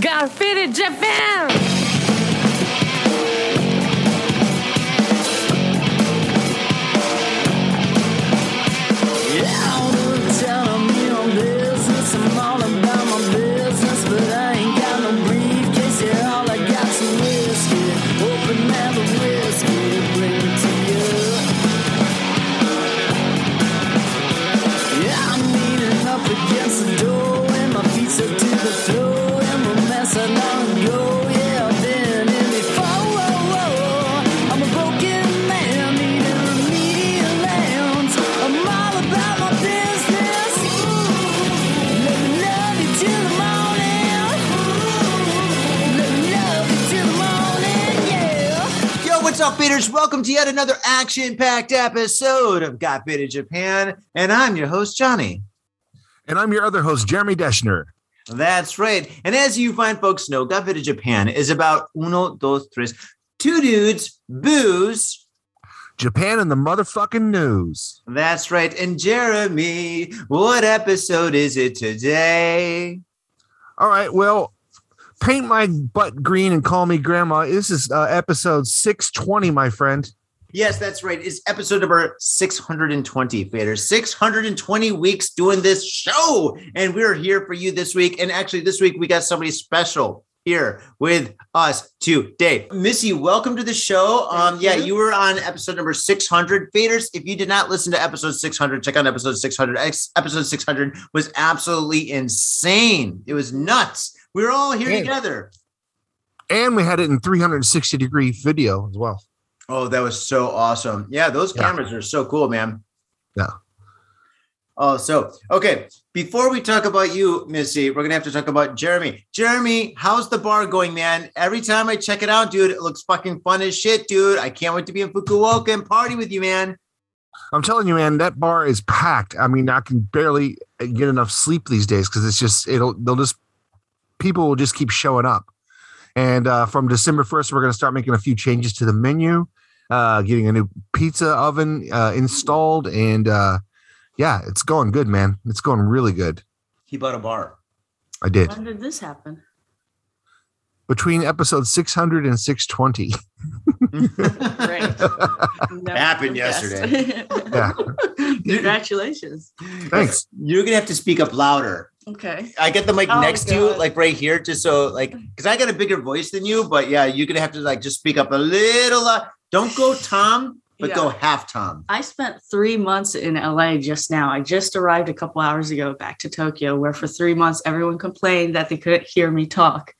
Got Faded Japan! Yeah, I wanna tell me on business. I'm all about my business, but I ain't got no briefcase. Yeah, all I got's a whiskey. Open up a whiskey, bring it to you. Yeah, I'm leaning up against the door and my feet so to the floor. So long ago, yeah, I've been in before. I'm a broken man, needing remedial lands. I'm all about my business. Let me love you till the morning. Let me love you till the morning, yeah. Yo, what's up, beaters? Welcome to yet another action-packed episode of Got Faded Japan. And I'm your host, Johnny. And I'm your other host, Jeremy Deschner. That's right. And as you fine folks know, Got Faded Japan is about uno, dos, tres, two dudes, booze, Japan and the motherfucking news. That's right. And Jeremy, what episode is it today? All right. Well, paint my butt green and call me grandma. This is episode 620, my friend. Yes, that's right. It's episode number 620, faders. 620 weeks doing this show. And we're here for you this week. And actually, this week, we got somebody special here with us today. Missy, welcome to the show. You were on episode number 600, faders. If you did not listen to episode 600, check out episode 600. Episode 600 was absolutely insane. It was nuts. We were all here together. And we had it in 360-degree video as well. Oh, that was so awesome. Yeah, those cameras are so cool, man. Yeah. Oh, so, okay. Before we talk about you, Missy, we're going to have to talk about Jeremy. Jeremy, how's the bar going, man? Every time I check it out, dude, it looks fucking fun as shit, dude. I can't wait to be in Fukuoka and party with you, man. I'm telling you, man, that bar is packed. I mean, I can barely get enough sleep these days because it's just, people will just keep showing up. And from December 1st, we're going to start making a few changes to the menu. Getting a new pizza oven installed, and it's going good, man. It's going really good. He bought a bar. I did. When did this happen? Between episodes 600 and 620. Right. Happened yesterday. Yeah. Congratulations. Thanks. You're going to have to speak up louder. Okay. I get the mic next to you, like right here, just so like, because I got a bigger voice than you, but yeah, you're going to have to like just speak up a little lot. Don't go Tom, but go half Tom. I spent 3 months in LA just now. I just arrived a couple hours ago back to Tokyo, where for 3 months, everyone complained that they couldn't hear me talk.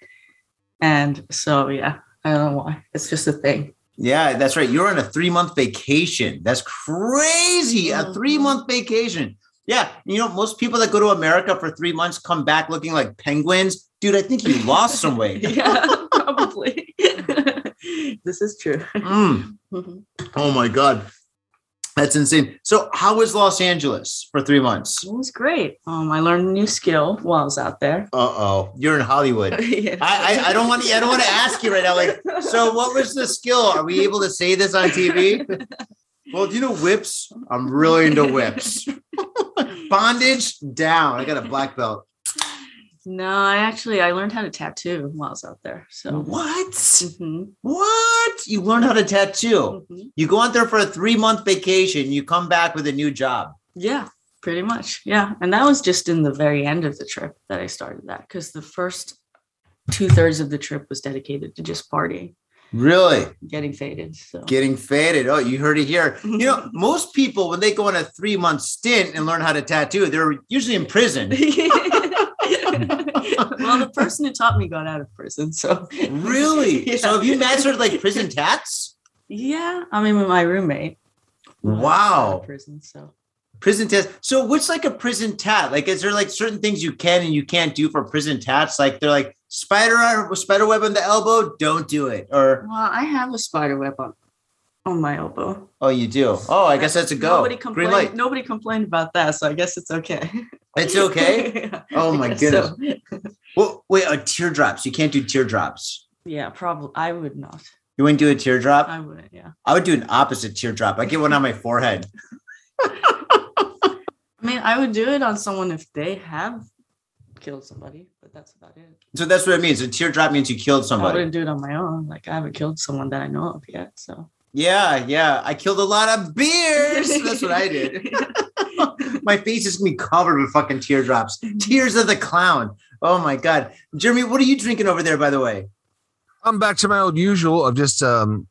And so, I don't know why. It's just a thing. Yeah, that's right. You're on a 3-month vacation. That's crazy. Mm-hmm. A 3-month vacation. Yeah. You know, most people that go to America for 3 months come back looking like penguins. Dude, I think you lost some weight. Yeah, probably. This is true. Mm. Oh my God. That's insane. So how was Los Angeles for 3 months? It was great. I learned a new skill while I was out there. Uh-oh. You're in Hollywood. Yeah. I don't want to ask you right now. Like, so what was the skill? Are we able to say this on TV? Well, do you know whips? I'm really into whips. Bondage down. I got a black belt. No, I learned how to tattoo while I was out there. So what? Mm-hmm. What? You learned how to tattoo? Mm-hmm. You go out there for a 3-month vacation. You come back with a new job. Yeah, pretty much. Yeah. And that was just in the very end of the trip that I started that, because the first 2/3 of the trip was dedicated to just partying. Really? Getting faded. Getting faded. Oh, you heard it here. You know, most people, when they go on a 3-month stint and learn how to tattoo, they're usually in prison. Well, the person who taught me got out of prison. So really? Yeah. So have you mastered like prison tats? Yeah. I mean, with my roommate. Wow. Prison tats. So what's like a prison tat? Like, is there like certain things you can and you can't do for prison tats? Like they're like spider web on the elbow. Don't do it. Or well, I have a spider web on my elbow. Oh, you do? Oh, I guess that's a go. Nobody complained about that. So I guess it's okay. It's okay? Oh, my goodness. So. Well, wait, teardrops. You can't do teardrops. Yeah, probably. I would not. You wouldn't do a teardrop? I wouldn't, yeah. I would do an opposite teardrop. I get one on my forehead. I mean, I would do it on someone if they have killed somebody, but that's about it. So that's what it means. A teardrop means you killed somebody. I wouldn't do it on my own. Like, I haven't killed someone that I know of yet, so. Yeah. I killed a lot of beers. That's what I did. My face is going to be covered with fucking teardrops. Tears of the clown. Oh, my God. Jeremy, what are you drinking over there, by the way? I'm back to my old usual of just a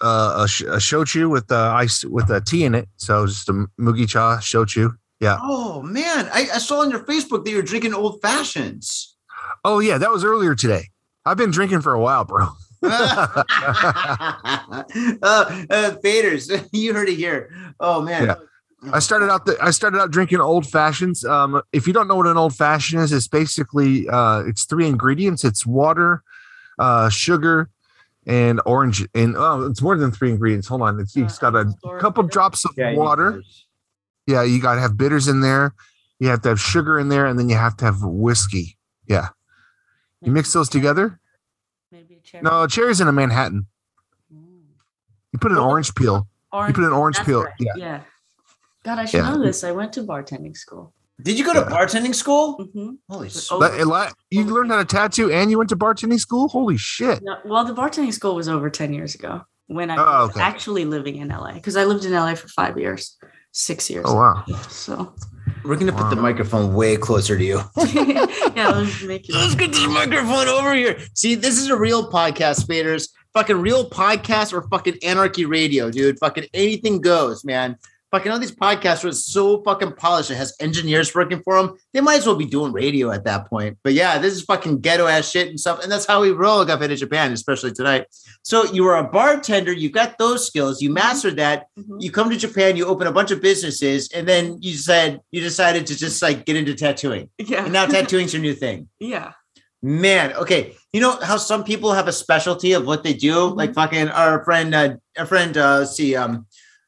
shochu with ice with a tea in it. So just a mugicha shochu. Yeah. Oh, man. I saw on your Facebook that you're drinking old fashions. Oh, yeah. That was earlier today. I've been drinking for a while, bro. Faders, you heard it here. Oh, man. Yeah. I started out drinking old fashions. If you don't know what an old fashioned is, it's basically it's three ingredients. It's water, sugar, and orange. And it's more than three ingredients. Hold on, it's got a couple drops of water. Yeah, you got to have bitters in there. You have to have sugar in there, and then you have to have whiskey. Yeah, you mix those together. Maybe a cherry. No, cherries in a Manhattan. You put an orange peel. You put an orange peel. Right. Yeah. God, I should know this. I went to bartending school. Did you go to bartending school? Mm-hmm. Holy shit. You learned how to tattoo and you went to bartending school? Holy shit. No, well, the bartending school was over 10 years ago when I was actually living in LA, because I lived in LA for 6 years. Oh, wow. So we're going to put the microphone way closer to you. Let's get this microphone over here. See, this is a real podcast, Faders. Fucking real podcast or fucking anarchy radio, dude. Fucking anything goes, man. Fucking all these podcasts are so fucking polished. It has engineers working for them. They might as well be doing radio at that point. But yeah, this is fucking ghetto ass shit and stuff. And that's how we roll. Got Faded Japan, especially tonight. So you are a bartender. You've got those skills. You mastered that. Mm-hmm. You come to Japan. You open a bunch of businesses, and then you decided to just like get into tattooing. Yeah. And now tattooing's your new thing. Yeah. Man. Okay. You know how some people have a specialty of what they do. Mm-hmm. Like fucking our friend.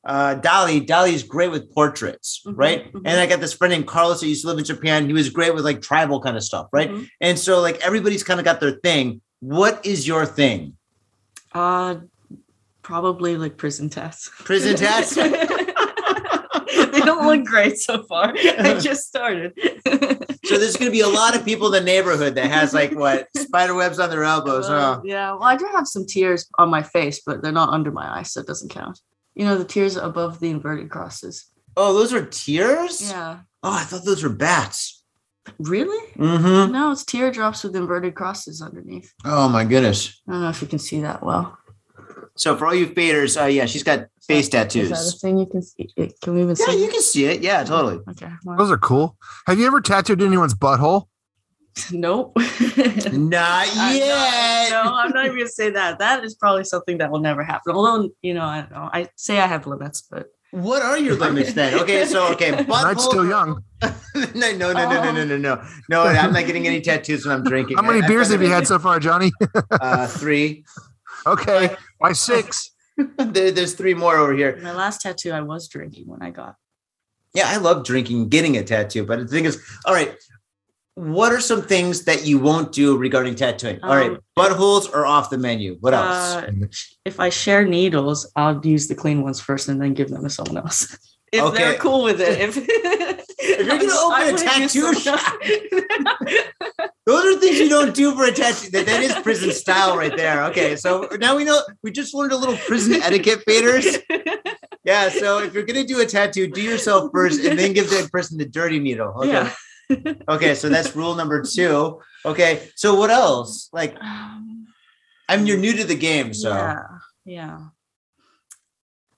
Dali's great with portraits, right? Mm-hmm. And I got this friend named Carlos that used to live in Japan. He was great with like tribal kind of stuff, right? Mm-hmm. And so like everybody's kind of got their thing. What is your thing? Probably like prison tats. Prison tats? They don't look great so far. I just started. So there's going to be a lot of people in the neighborhood that has like spider webs on their elbows. Yeah, well, I do have some tears on my face, but they're not under my eyes, so it doesn't count. You know, the tears above the inverted crosses. Oh, those are tears? Yeah. Oh, I thought those were bats. Really? Mm-hmm. No, it's teardrops with inverted crosses underneath. Oh, my goodness. I don't know if you can see that well. So for all you faders, she's got face tattoos. Is that a thing you can see? Can we even see it? Yeah, you can see it. Yeah, totally. Okay. Wow. Those are cool. Have you ever tattooed anyone's butthole? Nope. Not yet. No, I'm not even gonna say that. That is probably something that will never happen. Although, you know, I don't know. I say I have limits, but what are your limits then? Okay, butthole. I'm still young. No. No, I'm not getting any tattoos when I'm drinking. How many beers have you had so far, Johnny? 3. Okay. Why 6? There's 3 more over here. My last tattoo I was drinking when I got. Yeah, I love drinking, getting a tattoo, but the thing is, all right. What are some things that you won't do regarding tattooing? All right. Buttholes are off the menu. What else? If I share needles, I'll use the clean ones first and then give them to someone else. If they're cool with it. If you're going to open a tattoo shop. Those are things you don't do for a tattoo. That is prison style right there. Okay. So now we know. We just learned a little prison etiquette, Faders. Yeah. So if you're going to do a tattoo, do yourself first and then give the person the dirty needle. Okay. Yeah. Okay, so that's rule number 2. Okay, so what else? Like, you're new to the game, so yeah.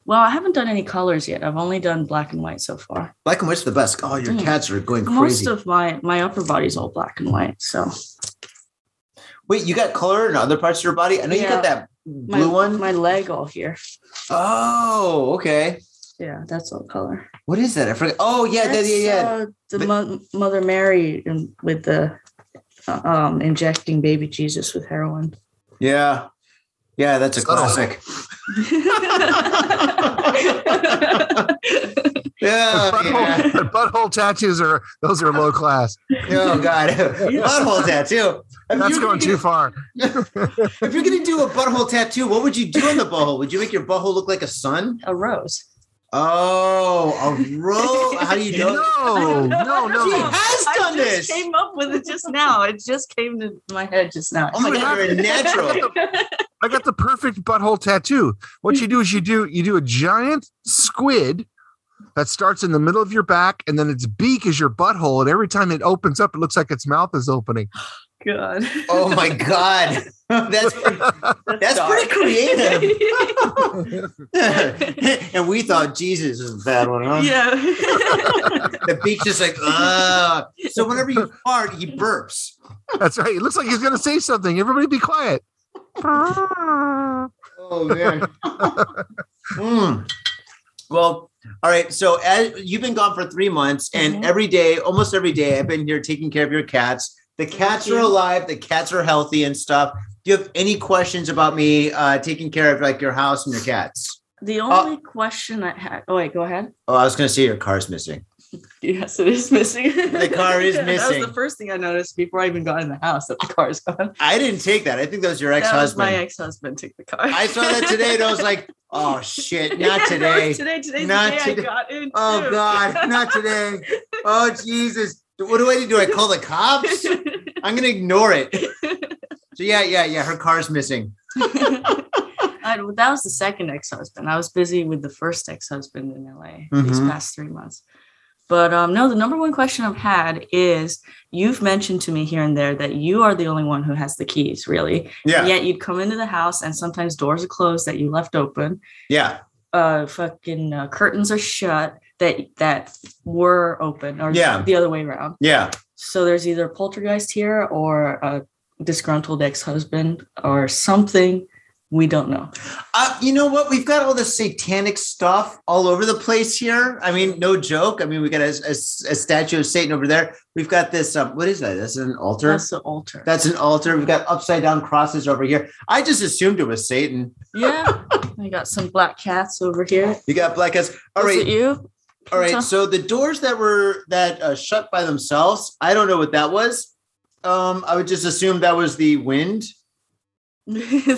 Well, I haven't done any colors yet. I've only done black and white so far. Black and white's the best. Oh, your tats are going crazy. Most of my upper body's all black and white. So, wait, you got color in other parts of your body? I know you got that blue one. My leg all here. Oh, okay. Yeah, that's all color. What is that? I forgot. Oh, yeah. That's. Mother Mary with the injecting baby Jesus with heroin. Yeah. Yeah, that's a classic. Yeah. Butthole tattoos are low class. Oh, God. Butthole tattoo. That's going too far. If you're going to do a butthole tattoo, what would you do on the butthole? Would you make your butthole look like a sun? A rose. Oh, a robe. How do you know? No. She has done this. I just came up with it just now. It just came to my head just now. Oh my God, you're a natural. I got the perfect butthole tattoo. What you do is you do a giant squid that starts in the middle of your back, and then its beak is your butthole, and every time it opens up, it looks like its mouth is opening. God. Oh my God. That's pretty creative. And we thought Jesus was a bad one, huh? Yeah. The beak's just like, ugh. So whenever you fart, he burps. That's right. It looks like he's going to say something. Everybody be quiet. Oh, man. Well, all right. So as you've been gone for 3 months, and every day, almost every day, I've been here taking care of your cats. The cats are alive. The cats are healthy and stuff. Do you have any questions about me taking care of like your house and your cats? The only question I had. Oh, wait, go ahead. Oh, I was going to say your car's missing. Yes, it is missing. The car is missing. That was the first thing I noticed before I even got in the house, that the car is gone. I didn't take that. I think that was your ex-husband. That was my ex-husband took the car. I saw that today, and I was like, oh, shit, not today. Today's the day I got in. Oh, God, not today. Oh, Jesus. What do I do? Do I call the cops? I'm going to ignore it. So yeah. Her car's missing. That was the second ex-husband. I was busy with the first ex-husband in LA these past 3 months. But no, the number one question I've had is, you've mentioned to me here and there that you are the only one who has the keys, really. Yeah. And yet you'd come into the house and sometimes doors are closed that you left open. Yeah. Curtains are shut that were open, or the other way around. Yeah. So there's either a poltergeist here or a disgruntled ex-husband or something. We don't know. You know what? We've got all this satanic stuff all over the place here. I mean, no joke. I mean, we got a statue of Satan over there. We've got this. What is that? That's an altar. That's an altar. We've got upside down crosses over here. I just assumed it was Satan. Yeah. I got some black cats over here. You got black cats. All right. Is it you? All right. So the doors that were shut by themselves, I don't know what that was. I would just assume that was the wind.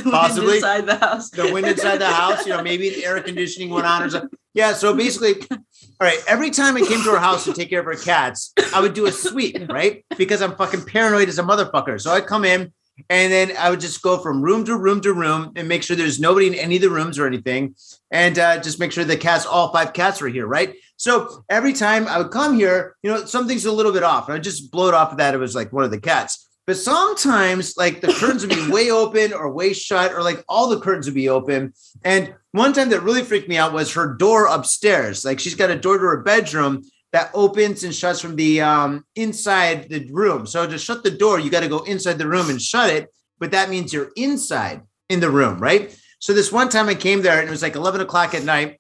Possibly inside the house. The wind inside the house. You know, maybe the air conditioning went on or something. Yeah. So basically, all right. Every time I came to her house to take care of her cats, I would do a sweep, right? Because I'm fucking paranoid as a motherfucker. So I'd come in, and then I would just go from room to room to room and make sure there's nobody in any of the rooms or anything. And just make sure the cats, all 5 cats were here, right? So every time I would come here, you know, something's a little bit off. And I would just blow it off of that. It was like one of the cats. But sometimes like the curtains would be way open or way shut, or like all the curtains would be open. And one time that really freaked me out was her door upstairs. Like she's got a door to her bedroom that opens and shuts from the inside the room. So to shut the door, you got to go inside the room and shut it. But that means you're inside in the room, right? So this one time I came there and it was like 11 o'clock at night.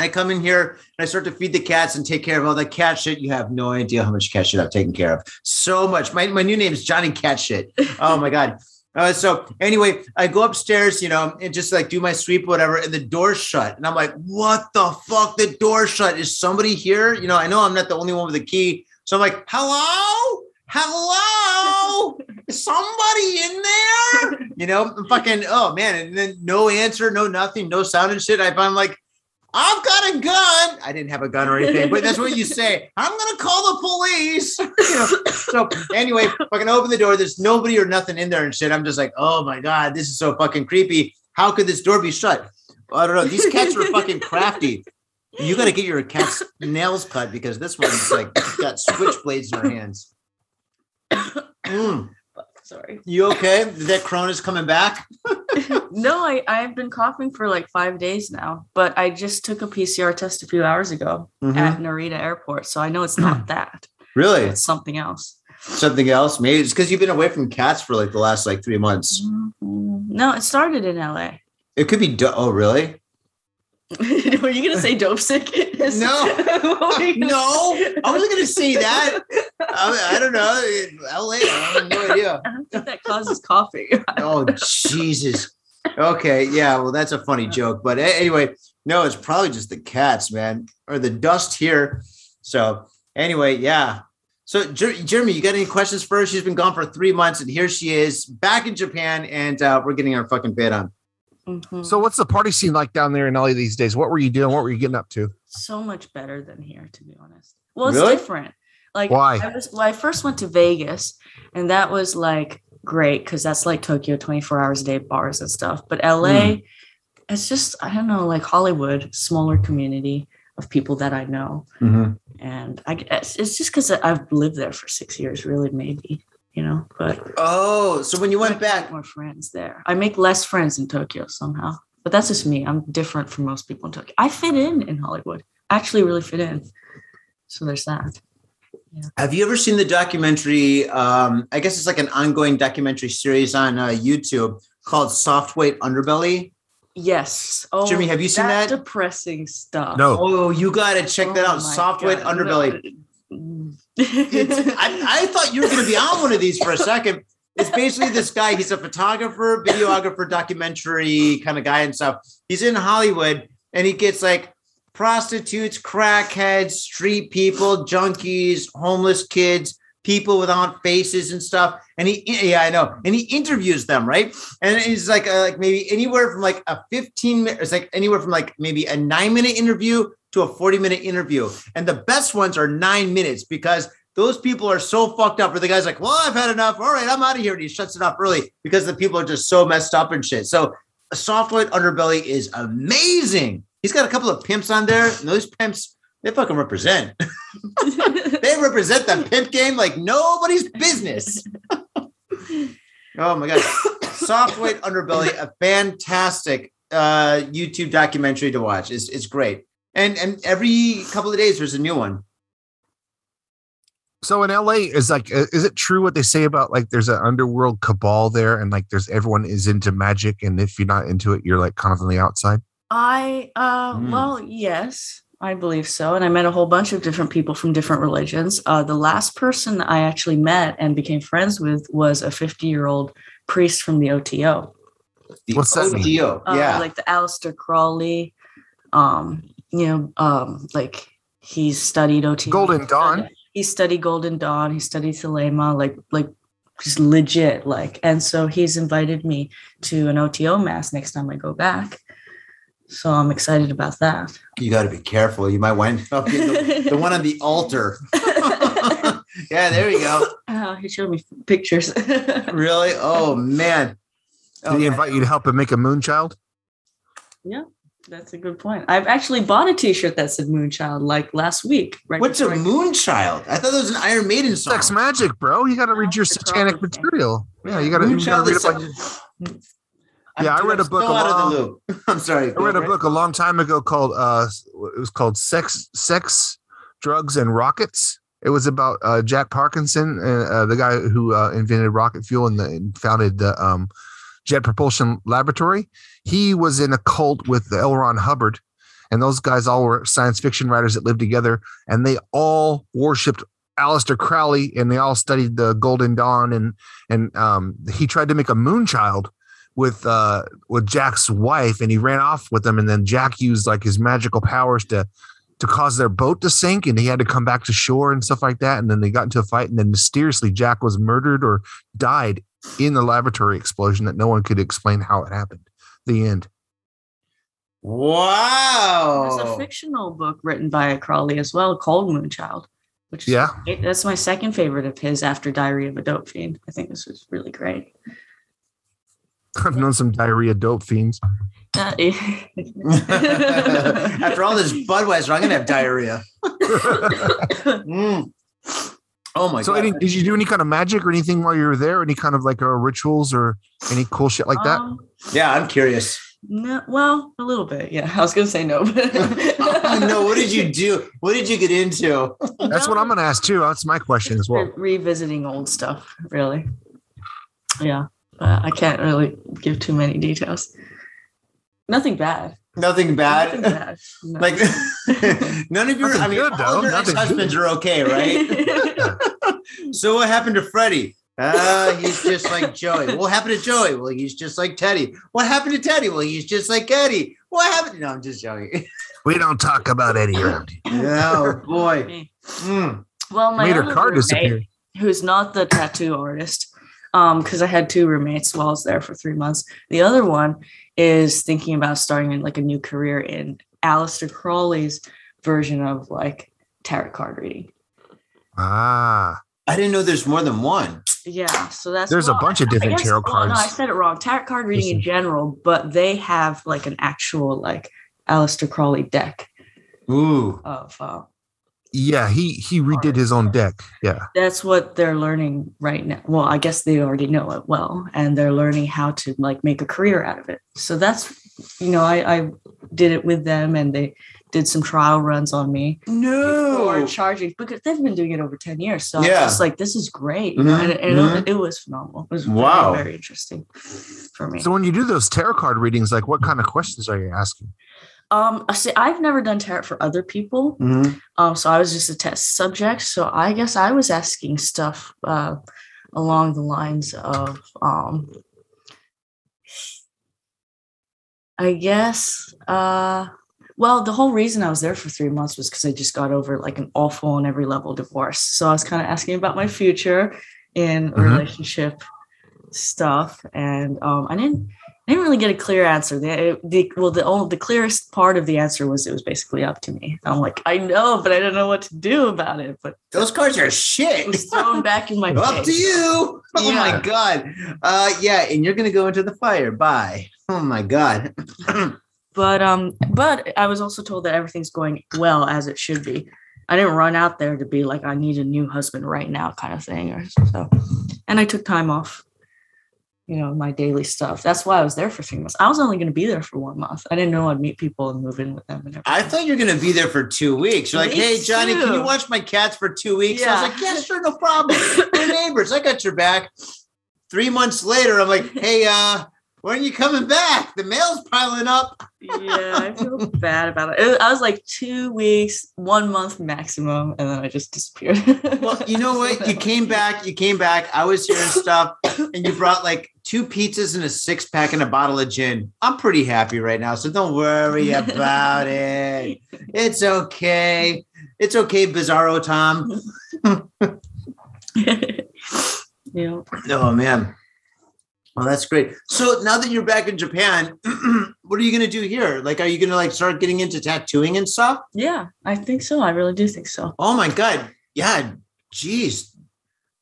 I come in here and I start to feed the cats and take care of all the cat shit. You have no idea how much cat shit I've taken care of. So much. My new name is Johnny Cat Shit. Oh my God. So anyway, I go upstairs, you know, and just like do my sweep, whatever. And the door's shut. And I'm like, what the fuck? The door's shut. Is somebody here? You know, I know I'm not the only one with the key. So I'm like, hello, is somebody in there? You know, I'm fucking, oh man. And then no answer, no nothing, no sound and shit. I'm like, I've got a gun. I didn't have a gun or anything, but that's what you say. I'm going to call the police. You know? So anyway, fucking open the door. There's nobody or nothing in there and shit. I'm just like, oh my God, this is so fucking creepy. How could this door be shut? I don't know. These cats were fucking crafty. You got to get your cat's nails cut because this one's like got switchblades in her hands. Sorry. You okay? That Corona's coming back? No, I've been coughing for like 5 days now, but I just took a PCR test a few hours ago at Narita Airport. So I know it's not that. Really? It's something else. Something else? Maybe it's because you've been away from cats for like the last 3 months. No, it started in LA. It could be. Oh, really? Were you going to say dope sick? No. No, I wasn't going to say that. I don't know. LA, I have no idea. I don't think that causes coughing. Oh, Jesus. Okay. Yeah. Well, that's a funny joke. But anyway, no, it's probably just the cats, man, or the dust here. So anyway, yeah. So Jeremy, you got any questions for her? She's been gone for 3 months and here she is back in Japan and we're getting our fucking bed on. Mm-hmm. So what's the party scene like down there in LA these days? What were you doing? What were you getting up to? So much better than here, to be honest. Well, it's different. Like, why? I first went to Vegas, and that was like great because that's like Tokyo 24 hours a day bars and stuff. But LA, it's just, I don't know, like Hollywood, smaller community of people that I know. Mm-hmm. And I guess it's just because I've lived there for 6 years, really, maybe, you know. But so when you went back, more friends there. I make less friends in Tokyo somehow, but that's just me. I'm different from most people in Tokyo. I fit in Hollywood. I actually really fit in. So there's that. Yeah. Have you ever seen the documentary? I guess it's like an ongoing documentary series on YouTube called Soft White Underbelly. Yes. Oh, Jimmy, have you seen that? Depressing stuff. No. Oh, you got to check that out. Soft White Underbelly. No. I thought you were going to be on one of these for a second. It's basically this guy. He's a photographer, videographer, documentary kind of guy and stuff. He's in Hollywood and he gets like prostitutes, crackheads, street people, junkies, homeless kids, people without faces and stuff. And he interviews them, right? And he's like maybe anywhere from like a 15 minute, it's like anywhere from like maybe a 9-minute interview to a 40-minute interview. And the best ones are 9 minutes because those people are so fucked up. Or the guy's like, well, I've had enough. All right, I'm out of here. And he shuts it off early because the people are just so messed up and shit. So a Soft White Underbelly is amazing. He's got a couple of pimps on there. And those pimps, they fucking represent. They represent the pimp game like nobody's business. Oh, my God. Soft White Underbelly, a fantastic YouTube documentary to watch. It's great. And every couple of days, there's a new one. So in LA, is it true what they say about like there's an underworld cabal there and like there's everyone is into magic. And if you're not into it, you're like kind of on the outside. Well, yes, I believe so. And I met a whole bunch of different people from different religions. The last person I actually met and became friends with was a 50-year-old priest from the OTO. What's that? OTO, yeah. Like the Aleister Crowley, like he studied OTO. Golden Dawn. He studied Golden Dawn. He studied Thalema, like just legit. Like, and so he's invited me to an OTO mass next time I go back. So I'm excited about that. You got to be careful. You might wind up getting the one on the altar. Yeah, there you go. Oh, he showed me pictures. Really? Oh, man. Oh, did he invite you to help him make a moonchild? Yeah, that's a good point. I've actually bought a T-shirt that said moonchild like last week. Right? What's a moonchild? I thought that was an Iron Maiden song. Sex magic, bro. You got to read your satanic material. Yeah, you got to read it like... Yeah, I read a book. I'm sorry. I read a book a long time ago called it was called Sex, Drugs and Rockets. It was about Jack Parkinson, the guy who invented rocket fuel and founded the Jet Propulsion Laboratory. He was in a cult with L. Ron Hubbard, and those guys all were science fiction writers that lived together, and they all worshipped Aleister Crowley, and they all studied the Golden Dawn, and he tried to make a moonchild with Jack's wife, and he ran off with them, and then Jack used like his magical powers to cause their boat to sink, and he had to come back to shore and stuff like that, and then they got into a fight, and then mysteriously Jack was murdered or died in the laboratory explosion that no one could explain how it happened. The end. Wow. There's a fictional book written by Crowley as well called Moonchild, which is great. That's my second favorite of his after Diary of a Dope Fiend. I think this was really great. I've known some diarrhea dope fiends. After all this Budweiser, I'm going to have diarrhea. Oh, my God. So did you do any kind of magic or anything while you were there? Any kind of like rituals or any cool shit like that? Yeah, I'm curious. No, well, a little bit. Yeah, I was going to say no. But no, what did you do? What did you get into? That's what I'm going to ask, too. That's my question as well. Revisiting old stuff, really. Yeah. I can't really give too many details. Nothing bad. No. Like none of your, nothing all your ex-husbands are okay, right? So what happened to Freddie? He's just like Joey. What happened to Joey? Well, he's just like Teddy. What happened to Teddy? Well, he's just like Eddie. What happened? No, I'm just joking. We don't talk about Eddie around here. Oh, boy. Well, my other roommate, who's not the tattoo artist, because I had two roommates while I was there for 3 months. The other one is thinking about starting in, like, a new career in Aleister Crowley's version of, like, tarot card reading. Ah. I didn't know there's more than one. Yeah, so that's... There's a bunch of different tarot cards. No, I said it wrong. Tarot card reading in general, but they have, like, an actual, like, Aleister Crowley deck. Ooh. Of... yeah, he redid his own deck. Yeah. That's what they're learning right now. Well, I guess they already know it well, and they're learning how to, like, make a career out of it. So that's, you know, I did it with them, and they did some trial runs on me. No. Or charging, because they've been doing it over 10 years. So yeah. I was like, this is great. Mm-hmm. And mm-hmm. It was phenomenal. It was wow. Very, very interesting for me. So when you do those tarot card readings, like, what kind of questions are you asking? See, I've never done tarot for other people. Mm-hmm. So I was just a test subject. So I guess I was asking stuff along the lines of, I guess, well, the whole reason I was there for 3 months was because I just got over, like, an awful on every level divorce. So I was kind of asking about my future in mm-hmm. relationship stuff. And I didn't really get a clear answer. The clearest part of the answer was it was basically up to me. I'm like, I know, but I don't know what to do about it. But those cards are shit. It was thrown back in my face. Up to you. Oh, yeah. My God. Yeah, and you're going to go into the fire. Bye. Oh, my God. But I was also told that everything's going well, as it should be. I didn't run out there to be like, I need a new husband right now kind of thing. Or so. And I took time off. You know, my daily stuff. That's why I was there for 3 months. I was only going to be there for 1 month. I didn't know I'd meet people and move in with them. And everything. I thought you were going to be there for 2 weeks. You're like, hey, Johnny, can you watch my cats for 2 weeks? Yeah. I was like, yeah, sure, no problem. We're neighbors. I got your back. 3 months later, I'm like, hey, when are you coming back? The mail's piling up. Yeah, I feel bad about it. I was like 2 weeks, 1 month maximum, and then I just disappeared. Well, you know what? You came back. I was hearing stuff, and you brought like 2 pizzas and a 6-pack and a bottle of gin. I'm pretty happy right now, so don't worry about it. It's okay. It's okay, Bizarro Tom. Yeah. Oh, man. Well, that's great. So now that you're back in Japan, what are you going to do here? Like, are you going to like start getting into tattooing and stuff? Yeah, I think so. I really do think so. Oh my God. Yeah. Geez.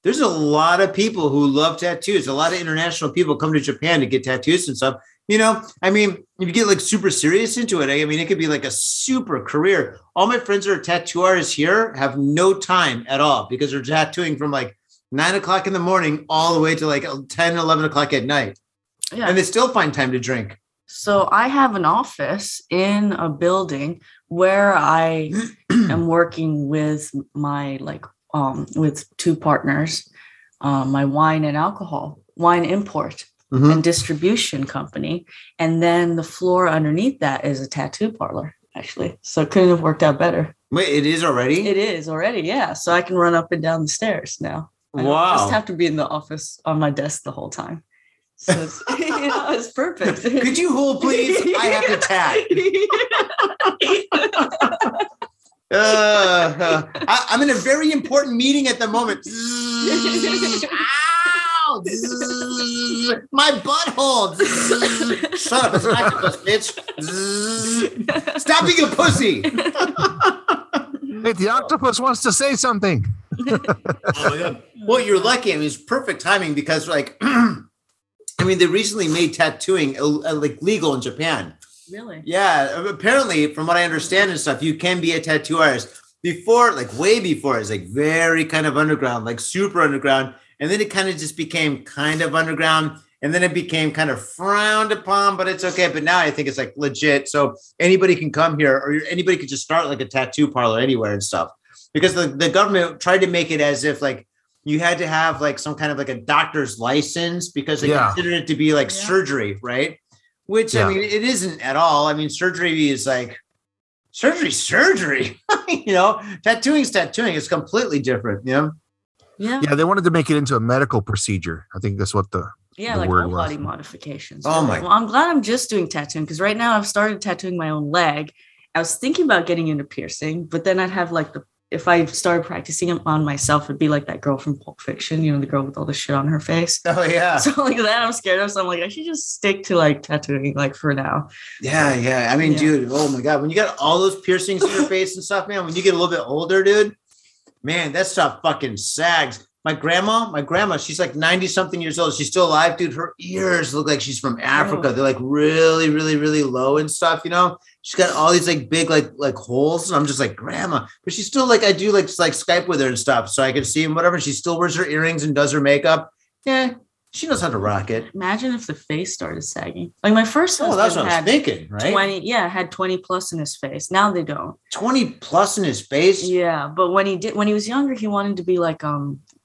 There's a lot of people who love tattoos. A lot of international people come to Japan to get tattoos and stuff. You know, I mean, if you get like super serious into it, I mean, it could be like a super career. All my friends who are tattoo artists here have no time at all because they're tattooing from like 9 o'clock in the morning, all the way to like 10, 11 o'clock at night. Yeah. And they still find time to drink. So I have an office in a building where I am working with my, like, with 2 partners, my wine and alcohol, wine import mm-hmm. and distribution company. And then the floor underneath that is a tattoo parlor, actually. So it couldn't have worked out better. Wait, it is already? It is already. Yeah. So I can run up and down the stairs now. Wow. I just have to be in the office on my desk the whole time. So it's, you know, it's perfect. Could you hold, please? I have to tag. I'm in a very important meeting at the moment. Ow! My butthole. Shut up, it's not a bitch. Stop being a pussy. Hey, the octopus wants to say something. Oh my God. Well, you're lucky. I mean, it's perfect timing because, like, I mean, they recently made tattooing like legal in Japan. Really? Yeah. Apparently, from what I understand and stuff, you can be a tattoo artist before, like, way before. It's like very kind of underground, like super underground, and then it kind of just became kind of underground, and then it became kind of frowned upon. But it's okay. But now I think it's like legit, so anybody can come here, or anybody could just start like a tattoo parlor anywhere and stuff. Because the government tried to make it as if like you had to have like some kind of like a doctor's license because they considered it to be like surgery, right? Which I mean, it isn't at all. I mean, surgery is like surgery, you know, tattooing's tattooing. It's completely different. You know? Yeah. Yeah. They wanted to make it into a medical procedure. I think that's what the like whole body modifications. Oh my. Well, I'm glad I'm just doing tattooing because right now I've started tattooing my own leg. I was thinking about getting into piercing, but then I'd have like the if I started practicing it on myself, it'd be like that girl from Pulp Fiction, you know, the girl with all the shit on her face. Oh, yeah. So, like, that I'm scared of. So I'm like, I should just stick to, like, tattooing, like, for now. Yeah, yeah. I mean, yeah. Dude, oh, my God. When you got all those piercings in your face and stuff, man, when you get a little bit older, dude, man, that stuff fucking sags. My grandma, she's like 90-something years old. She's still alive, dude. Her ears look like she's from Africa. They're like really, really, really low and stuff, you know? She's got all these like big like holes. And I'm just like, grandma. But she's still like, I do like Skype with her and stuff. So I can see and whatever. She still wears her earrings and does her makeup. Yeah, she knows how to rock it. Imagine if the face started sagging. Like my first husband that's what I was thinking, right? 20, yeah, had 20 plus in his face. Now they don't. 20 plus in his face? Yeah, but when he was younger, he wanted to be like,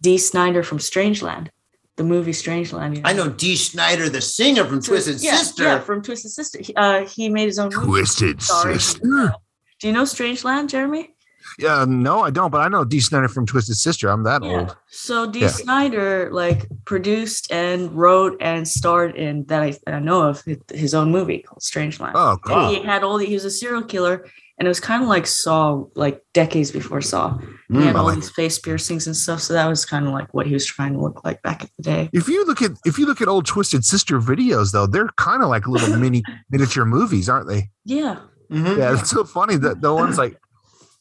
Dee Snyder from Strangeland, the movie Strangeland. You know? I know Dee Snyder, the singer from Twisted Sister. Yeah, from Twisted Sister. He made his own Twisted movie. Sister. Do you know Strangeland, Jeremy? Yeah, no, I don't, but I know Dee Snyder from Twisted Sister. I'm that old. So Dee Snyder like produced and wrote and starred in that I know of his own movie called Strangeland. Oh, God. And he was a serial killer. And it was kind of like Saw, like decades before Saw. He had all these face piercings and stuff. So that was kind of like what he was trying to look like back in the day. If you look at old Twisted Sister videos, though, they're kind of like little miniature movies, aren't they? Yeah. Mm-hmm. Yeah. It's so funny that the one's like,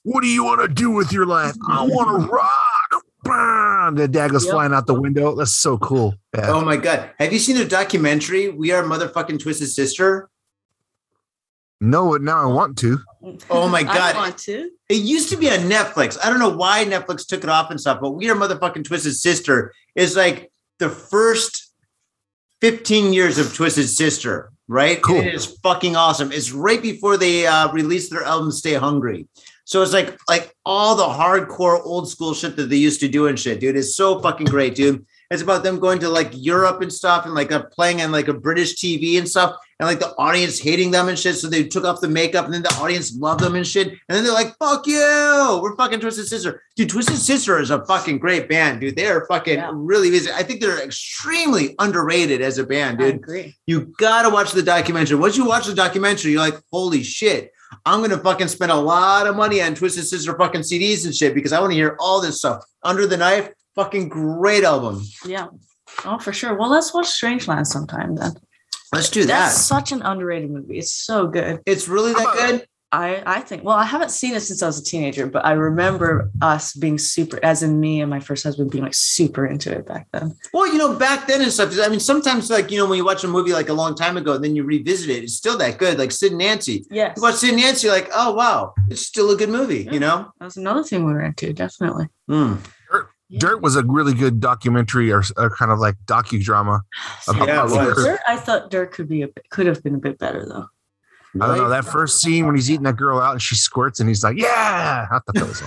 what do you want to do with your life? I want to rock. Bam! The dad goes flying out the window. That's so cool. Yeah. Oh, my God. Have you seen the documentary, We Are Motherfucking Twisted Sister? No, now I want to. Oh, my God. I want to. It used to be on Netflix. I don't know why Netflix took it off and stuff, but We Are Motherfucking Twisted Sister is like the first 15 years of Twisted Sister, right? Cool. It is fucking awesome. It's right before they released their album, Stay Hungry. So it's like all the hardcore old school shit that they used to do and shit, dude. It's so fucking great, dude. It's about them going to like Europe and stuff and like playing on like a British TV and stuff and like the audience hating them and shit. So they took off the makeup and then the audience loved them and shit. And then they're like, fuck you. We're fucking Twisted Sister. Dude, Twisted Sister is a fucking great band, dude. They are fucking really busy. I think they're extremely underrated as a band, dude. I agree. You got to watch the documentary. Once you watch the documentary, you're like, holy shit. I'm going to fucking spend a lot of money on Twisted Sister fucking CDs and shit because I want to hear all this stuff. Under the Knife. Fucking great album. Yeah. Oh, for sure. Well, let's watch Strangeland sometime then. Let's do that. That's such an underrated movie. It's so good. It's really that good? I think. Well, I haven't seen it since I was a teenager, but I remember us being super, as in me and my first husband being like super into it back then. Well, you know, back then and stuff. I mean, sometimes like, you know, when you watch a movie like a long time ago, and then you revisit it, it's still that good. Like Sid and Nancy. Yes. You watch Sid and Nancy, like, oh, wow, it's still a good movie, you know? That was another thing we were into, definitely. Dirt was a really good documentary or kind of like docudrama. I thought Dirt could have been a bit better though. I don't know that first scene when he's eating that girl out and she squirts and he's like, "Yeah!" I thought that was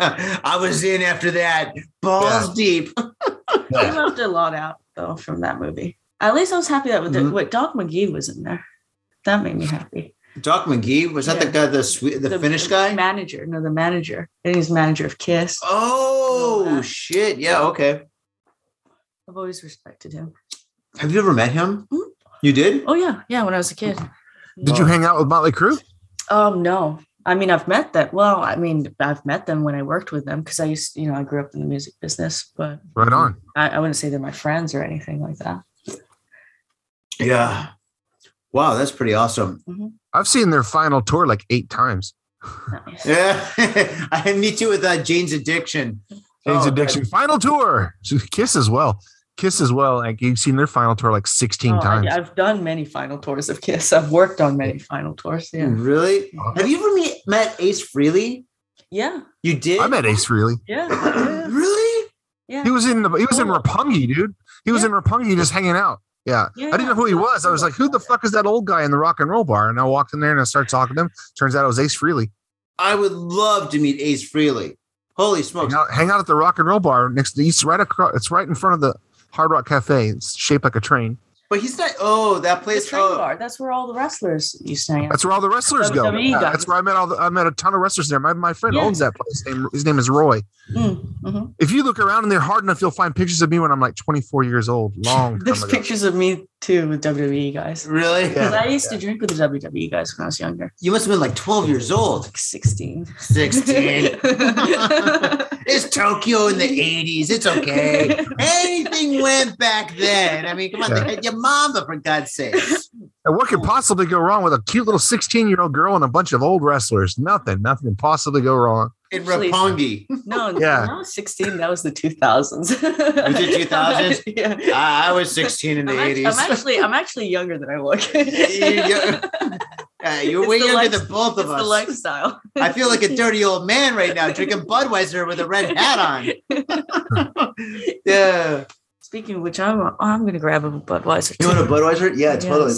awesome. I was in after that, balls deep. I left a lot out though from that movie. At least I was happy that with Doc McGee was in there. That made me happy. Doc McGee was that the guy, the Finnish guy? Manager, no, the manager. And he's manager of Kiss. Oh shit! Yeah, okay. I've always respected him. Have you ever met him? Mm-hmm. You did? Oh yeah. When I was a kid. Did you hang out with Motley Crue? No. I mean, I've met them when I worked with them because I grew up in the music business, but right on. I wouldn't say they're my friends or anything like that. Yeah. Wow, that's pretty awesome. Mm-hmm. I've seen their final tour like 8 times. Nice. Yeah, I meet you with Jane's Addiction. Jane's Addiction, final tour. Kiss as well. Like you've seen their final tour like 16 times. I've done many final tours of Kiss. I've worked on many final tours. Yeah. Really? Have you ever met Ace Frehley? Yeah. You did? I met Ace Frehley. Yeah. Really? Yeah. He was in Roppongi, dude. He was in Roppongi just hanging out. Yeah, I didn't know who he was. I was like, who the fuck is that old guy in the rock and roll bar? And I walked in there and I started talking to him. Turns out it was Ace Frehley. I would love to meet Ace Frehley. Holy smokes. Hang out at the rock and roll bar next to East, right across. It's right in front of the Hard Rock Cafe. It's shaped like a train. But he's not. Oh, that place. The train bar. That's where all the wrestlers used to hang out. That's where all the wrestlers go. That's where I met I met a ton of wrestlers there. My friend owns that place. His name is Roy. Mm-hmm. If you look around in there hard enough, you'll find pictures of me when I'm like 24 years old. Long time ago. There's pictures of me too with WWE guys. Really? Because I used to drink with the WWE guys when I was younger. You must have been like 12 years old. Like 16. 16. It's Tokyo in the 80s. It's okay. Anything went back then. I mean, come on. Yeah. They had your mama, for God's sake. And what could possibly go wrong with a cute little 16-year-old girl and a bunch of old wrestlers? Nothing. Nothing can possibly go wrong. In Roppongi. No, yeah. When I was 16, that was the 2000s. You did 2000s? Yeah. I was 16 in the 80s. I'm actually younger than I look. You're way younger than both of us. The lifestyle. I feel like a dirty old man right now drinking Budweiser with a red hat on. Yeah. Speaking of which, I'm going to grab a Budweiser. You want a Budweiser? Yeah, totally.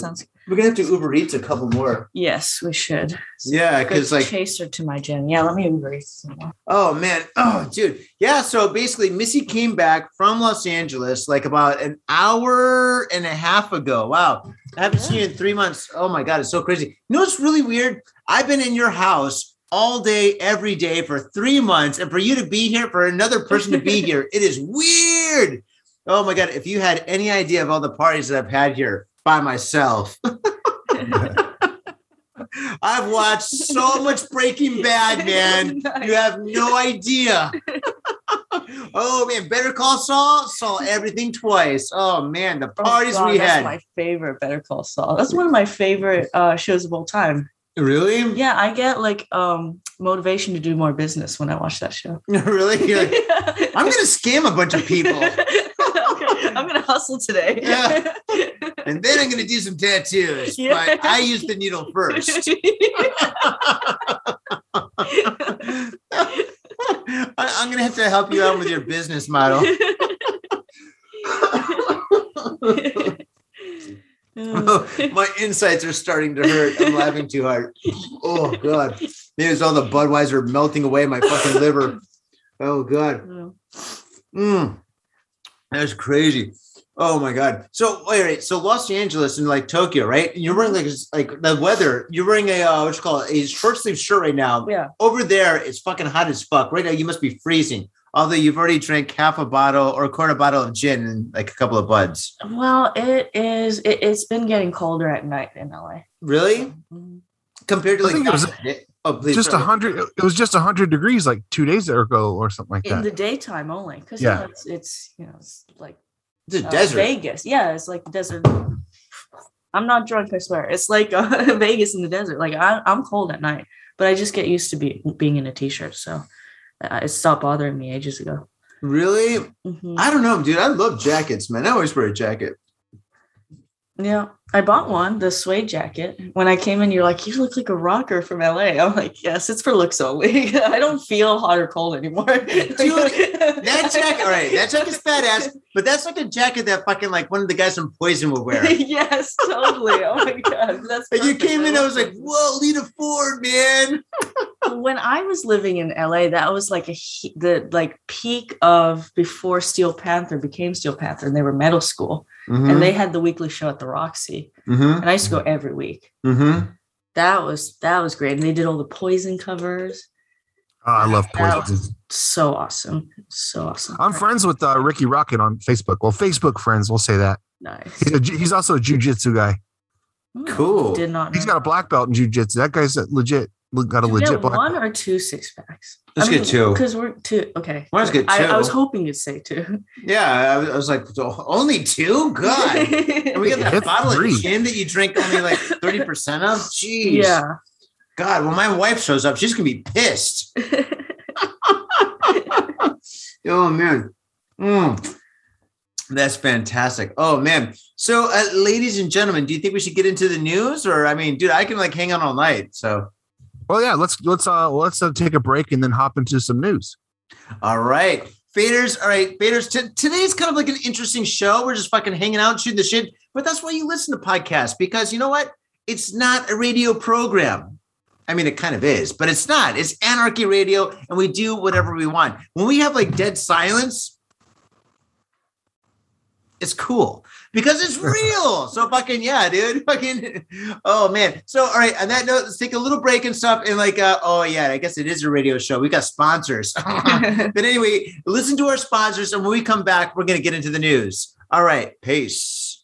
We're going to have to Uber Eats a couple more. Yes, we should. Yeah, because like chaser to my gym. Yeah, let me Uber Eats. Oh, man. Oh, dude. Yeah. So basically, Missy came back from Los Angeles like about an hour and a half ago. Wow. I haven't seen you in 3 months. Oh, my God. It's so crazy. You know what's really weird? I've been in your house all day, every day for 3 months. And for you to be here, for another person to be here, it is weird. Oh, my God. If you had any idea of all the parties that I've had here by myself. I've watched so much Breaking Bad, man. You have no idea. Oh, man. Better Call Saul. Saw everything twice. Oh, man. The parties we had. That's my favorite Better Call Saul. That's one of my favorite shows of all time. Really? Yeah, I get like motivation to do more business when I watch that show. Really? You're like, I'm gonna scam a bunch of people. I'm gonna hustle today. Yeah. And then I'm gonna do some tattoos. Yeah. But I use the needle first. I'm gonna have to help you out with your business model. Oh, my insides are starting to hurt. I'm laughing too hard. Oh, God. There's all the Budweiser melting away in my fucking liver. Oh, God. That's crazy. Oh, my God. So, all right. So Los Angeles and like Tokyo, right? And you're wearing like the weather. You're wearing a, what you call it, a short sleeve shirt right now. Yeah. Over there, it's fucking hot as fuck. Right now, you must be freezing. Although you've already drank half a bottle or a quarter bottle of gin and like a couple of buds. Well, it's been getting colder at night in LA. Really? Mm-hmm. Compared to like, it was just 100. It was just 100 degrees like 2 days ago or something like that. In the daytime only, because it's like the desert. Vegas. Yeah, it's like desert. I'm not drunk, I swear. It's like Vegas in the desert. Like I'm cold at night, but I just get used to being in a t-shirt. So. It stopped bothering me ages ago. Really? Mm-hmm. I don't know, dude. I love jackets, man. I always wear a jacket. Yeah. I bought one, the suede jacket. When I came in, you're like, you look like a rocker from LA. I'm like, yes, it's for looks only. I don't feel hot or cold anymore. Dude, that jacket, all right, that jacket's badass, but that's like a jacket that fucking like one of the guys from Poison would wear. Yes, totally. Oh my God. That's and you came in, I was like, whoa, Lita Ford, man. When I was living in LA, that was like the peak of before Steel Panther became Steel Panther, and they were metal school. Mm-hmm. And they had the weekly show at the Roxy. Mm-hmm. And I used to go every week. Mm-hmm. That was great. And they did all the Poison covers. Oh, I love Poison. So awesome. So awesome. I'm friends with Ricky Rocket on Facebook. Well, Facebook friends. We'll say that. Nice. He's also a jiu-jitsu guy. Cool. Did not know. He's got a black belt in jiu-jitsu. That guy's legit. Got a legit black one belt. Or 2 6-packs. Let's get two. Because we're two. Okay. Well, let's get two. I was hoping you'd say two. Yeah. I was like, only two? God. And we got that bottle of gin that you drink only like 30% of? Jeez. Yeah. God, when my wife shows up, she's going to be pissed. Oh, man. That's fantastic. Oh, man. So, ladies and gentlemen, do you think we should get into the news? Or, I mean, dude, I can like hang on all night. So. Well, yeah, let's take a break and then hop into some news. All right, faders. All right, faders. Today's kind of like an interesting show. We're just fucking hanging out, shooting the shit. But that's why you listen to podcasts, because you know what? It's not a radio program. I mean, it kind of is, but it's not. It's anarchy radio, and we do whatever we want. When we have like dead silence, it's cool. Because it's real. So fucking, yeah, dude. Fucking, oh, man. So, all right. On that note, let's take a little break and stuff. And like, oh, yeah, I guess it is a radio show. We got sponsors. But anyway, listen to our sponsors. And when we come back, we're going to get into the news. All right. Peace.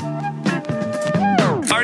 Are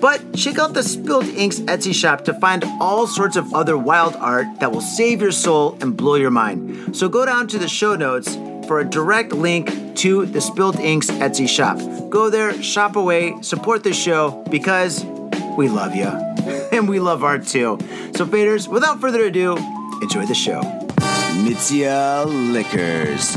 But check out the Spilled Inks Etsy shop to find all sorts of other wild art that will save your soul and blow your mind. So go down to the show notes for a direct link to the Spilled Inks Etsy shop. Go there, shop away, support the show because we love you. And we love art too. So Faders, without further ado, enjoy the show. Mitsuya Liquors.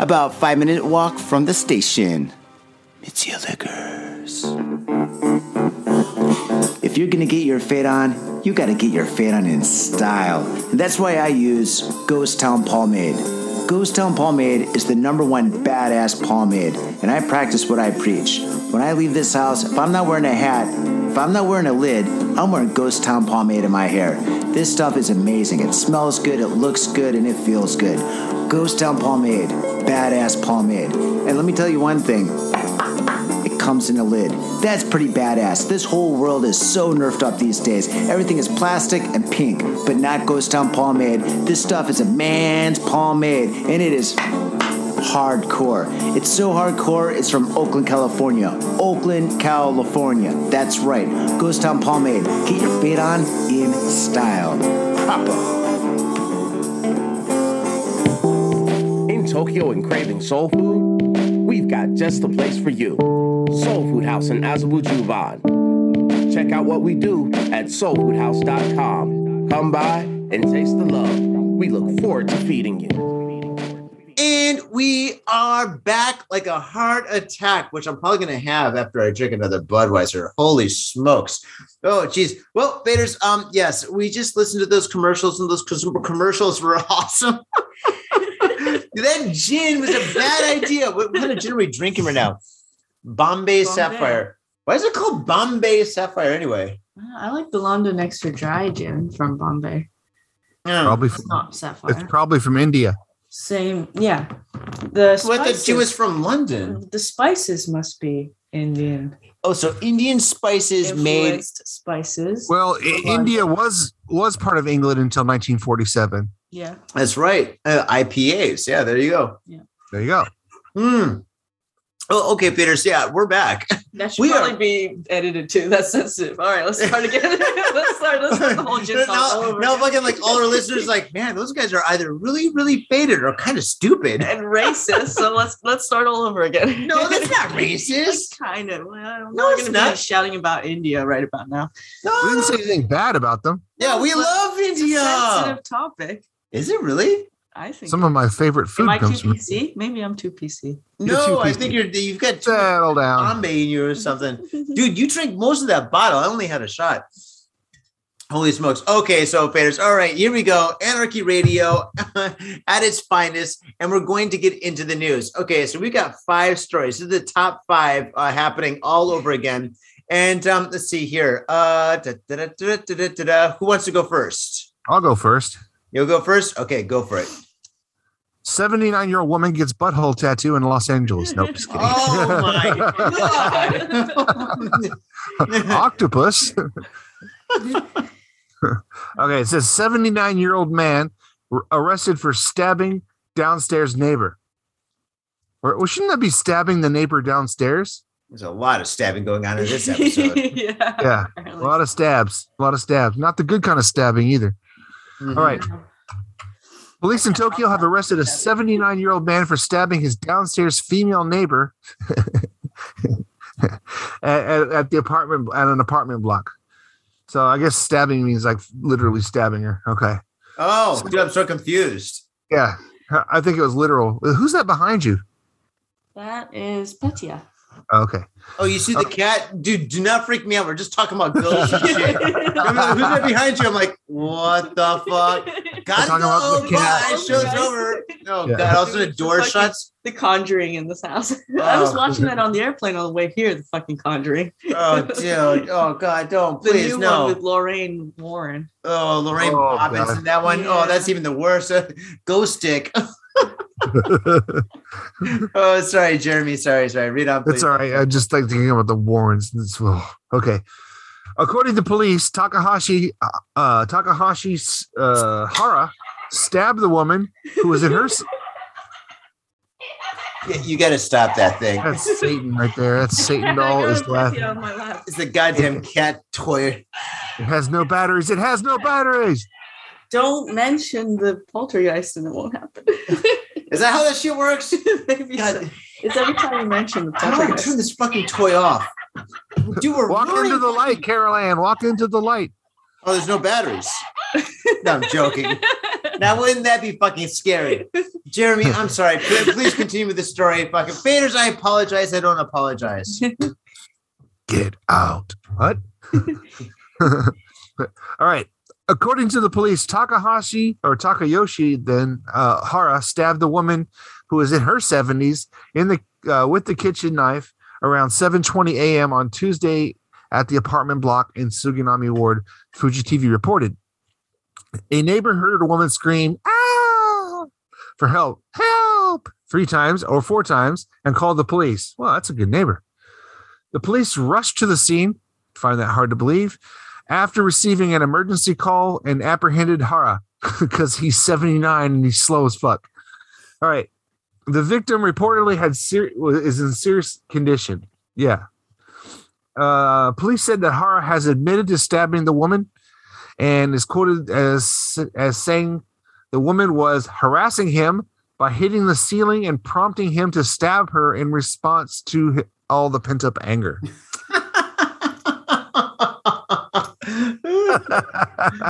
about 5-minute walk from the station. Mitsuya Liquors. If you're gonna get your fade on, you gotta get your fade on in style. And that's why I use Ghost Town Pomade. Ghost Town Pomade is the #1 badass pomade, and I practice what I preach. When I leave this house, if I'm not wearing a hat, if I'm not wearing a lid, I'm wearing Ghost Town Pomade in my hair. This stuff is amazing. It smells good, it looks good, and it feels good. Ghost Town Pomade, badass pomade. And let me tell you one thing, it comes in a lid. That's pretty badass. This whole world is so nerfed up these days. Everything is plastic and pink, but not Ghost Town Pomade. This stuff is a man's pomade, and it is hardcore. It's so hardcore, it's from Oakland, California. Oakland, California. That's right. Ghost Town Pomade. Get your fade on in style. Proper. In Tokyo and craving soul food? We've got just the place for you. Soul Food House in Azabu-Juban. Check out what we do at soulfoodhouse.com. Come by and taste the love. We look forward to feeding you. And we are back like a heart attack, which I'm probably going to have after I drink another Budweiser. Holy smokes. Oh, geez. Well, Faders, yes, we just listened to those commercials, and those commercials were awesome. That gin was a bad idea. What kind of gin are we drinking right now? Bombay Sapphire. Why is it called Bombay Sapphire anyway? I like the London Extra Dry gin from Bombay. Probably from, not Sapphire. It's probably from India. Same, yeah. The spices, what the Jew is from London. The spices must be Indian. Oh, so Indian spices made spices. Well, India was part of England until 1947. Yeah, that's right. IPAs. Yeah, there you go. Yeah, there you go. Oh, okay, Peters. Yeah, we're back. That should probably be edited too. That's sensitive. All right, let's start again. Let's start the whole gist all over. Now fucking like all our listeners like, man, those guys are either really, really faded or kind of stupid. And racist. So let's start all over again. No, that's not racist. Kind of. Well, no, it's not. Be shouting about India right about now. No. We didn't say anything bad about them. Yeah, we love India. A sensitive topic. Is it really? I think some of my favorite food comes from. Am I too PC? Maybe I'm too PC. No, I think you've got settle down, Bombay in you or something, dude. You drank most of that bottle. I only had a shot. Holy smokes! Okay, so Faders, all right, here we go. Anarchy Radio at its finest, and we're going to get into the news. Okay, so we got 5 stories. This is the top 5 happening all over again. And let's see here. Who wants to go first? I'll go first. You'll go first? Okay, go for it. 79-year-old woman gets butthole tattoo in Los Angeles. Nope, just kidding. Oh, my God. Octopus. Okay, it says 79-year-old man arrested for stabbing downstairs neighbor. Well, shouldn't that be stabbing the neighbor downstairs? There's a lot of stabbing going on in this episode. Yeah, a lot of stabs. A lot of stabs. Not the good kind of stabbing either. Mm-hmm. All right. Police in Tokyo have arrested a 79-year-old man for stabbing his downstairs female neighbor at the apartment at an apartment block. So I guess stabbing means like literally stabbing her. Okay. Oh, dude, I'm so confused. Yeah, I think it was literal. Who's that behind you? That is Petia. Okay. Oh, you see the cat? Dude, do not freak me out. We're just talking about ghosts and shit. I'm like, who's that behind you? I'm like, what the fuck? Gotta go. The cat. Bye. Show's over. Oh, yeah. God. Also, the door shuts. The Conjuring in this house. Oh. I was watching that on the airplane on the way here, the fucking Conjuring. Oh, dude. Oh, God. Don't. Please, no. The new one with Lorraine Warren. Oh, Lorraine Robbins in that one. Yeah. Oh, that's even the worst. Ghost dick. Oh, sorry, Jeremy. Sorry. Read on, please. It's all right. I just like thinking about the Warrens. Okay. According to police, Takahashi Hara stabbed the woman who was in her. You got to stop that thing. That's Satan right there. That's Satan. All is left. It's a goddamn cat toy. It has no batteries. Don't mention the poltergeist and it won't happen. Is that how that shit works? Maybe so. It's every time you mention the poltergeist. I don't want to turn this fucking toy off. Dude, walk into the light, Carol Ann. Walk into the light. Oh, there's no batteries. No, I'm joking. Now, wouldn't that be fucking scary? Jeremy, I'm sorry. Please continue with the story. Fucking Faders, I apologize. I don't apologize. Get out. What? All right. According to the police, Takahashi Hara stabbed the woman who was in her 70s with the kitchen knife around 7:20 a.m. on Tuesday at the apartment block in Suginami Ward, Fuji TV reported. A neighbor heard a woman scream, "Ah!" for help, 3 times or 4 times and called the police. Well, that's a good neighbor. The police rushed to the scene. Find that hard to believe. After receiving an emergency call and apprehended Hara because he's 79 and he's slow as fuck. All right. The victim reportedly is in serious condition. Yeah. Police said that Hara has admitted to stabbing the woman and is quoted as saying the woman was harassing him by hitting the ceiling and prompting him to stab her in response to all the pent-up anger.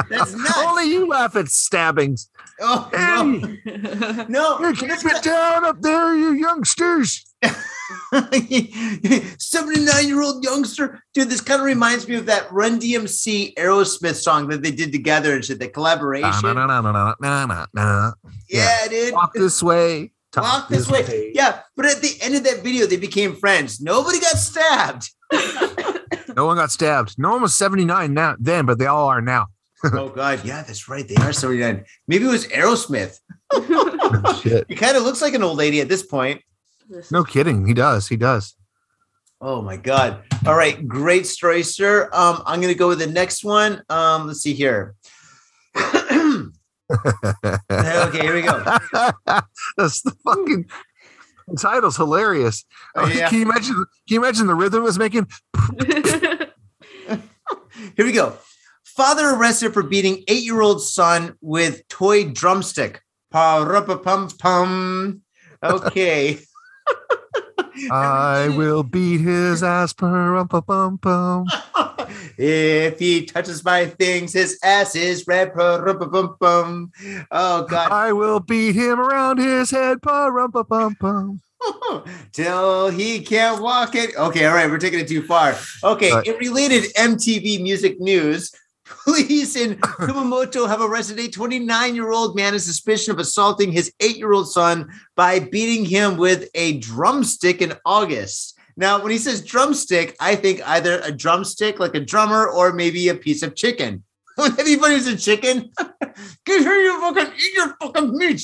That's nuts. Only you laugh at stabbings. Oh, hey, no. You keep it down up there, you youngsters. 79-year-old youngster. Dude, this kind of reminds me of that Run DMC Aerosmith song that they did together and shit, the collaboration. Yeah, dude. Walk this way. Walk this way. Yeah, but at the end of that video, they became friends. Nobody got stabbed. No one got stabbed. No one was 79 now then, but they all are now. Oh, God. Yeah, that's right. They are 79. Maybe it was Aerosmith. Shit. He kind of looks like an old lady at this point. No kidding. He does. He does. Oh, my God. All right. Great story, sir. I'm going to go with the next one. Let's see here. Okay, here we go. That's the fucking... The title's hilarious. Oh, yeah. Can you imagine the rhythm it was making? Here we go. Father arrested for beating 8-year-old son with toy drumstick. Pa-ra-pa-pum-pum. Okay. I will beat his ass. Pa-ra-pa-pum-pum. If he touches my things, his ass is red. Pa-rum-pa-bum-bum. Oh, God. I will beat him around his head. Pa-rum-pa-bum-bum. Till he can't walk it. Okay, all right. We're taking it too far. Okay, in related MTV music news, police in Kumamoto have arrested a 29-year-old man in suspicion of assaulting his 8-year-old son by beating him with a drumstick in August. Now, when he says drumstick, I think either a drumstick, like a drummer, or maybe a piece of chicken. Anybody who's a chicken, get here, you fucking eat your fucking meat.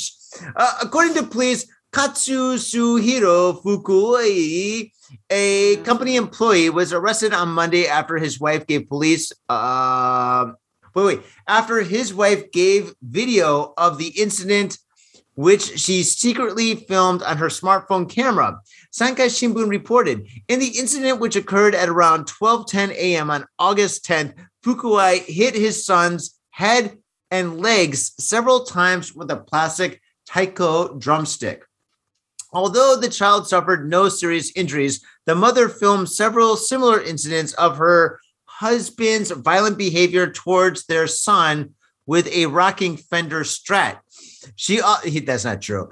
According to police, Katsusuhiro Fukuoi, a company employee, was arrested on Monday after his wife gave police. After his wife gave video of the incident, which she secretly filmed on her smartphone camera. Sankei Shimbun reported, in the incident which occurred at around 12:10 a.m. on August 10th, Fukuai hit his son's head and legs several times with a plastic taiko drumstick. Although the child suffered no serious injuries, the mother filmed several similar incidents of her husband's violent behavior towards their son with a rocking Fender Strat. That's not true.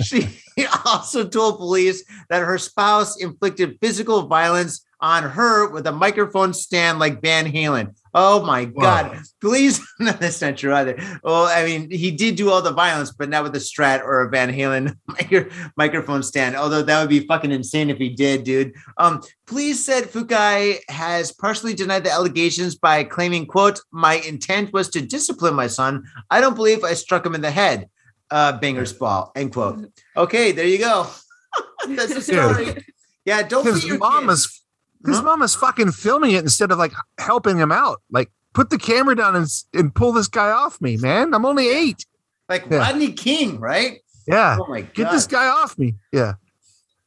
She also told police that her spouse inflicted physical violence on her with a microphone stand like Van Halen. Oh, my God. Police, no, that's not true either. Well, I mean, he did do all the violence, but not with a Strat or a Van Halen microphone stand, although that would be fucking insane if he did, dude. Police said Fukai has partially denied the allegations by claiming, quote, my intent was to discipline my son. I don't believe I struck him in the head. Banger's ball, end quote. Okay, there you go. That's the story. Dude. Yeah, don't beat your mom kids. His mom is fucking filming it instead of like helping him out. Like, put the camera down and pull this guy off me, man. I'm only 8. Like Rodney King, right? Yeah. Oh my God. Get this guy off me. Yeah.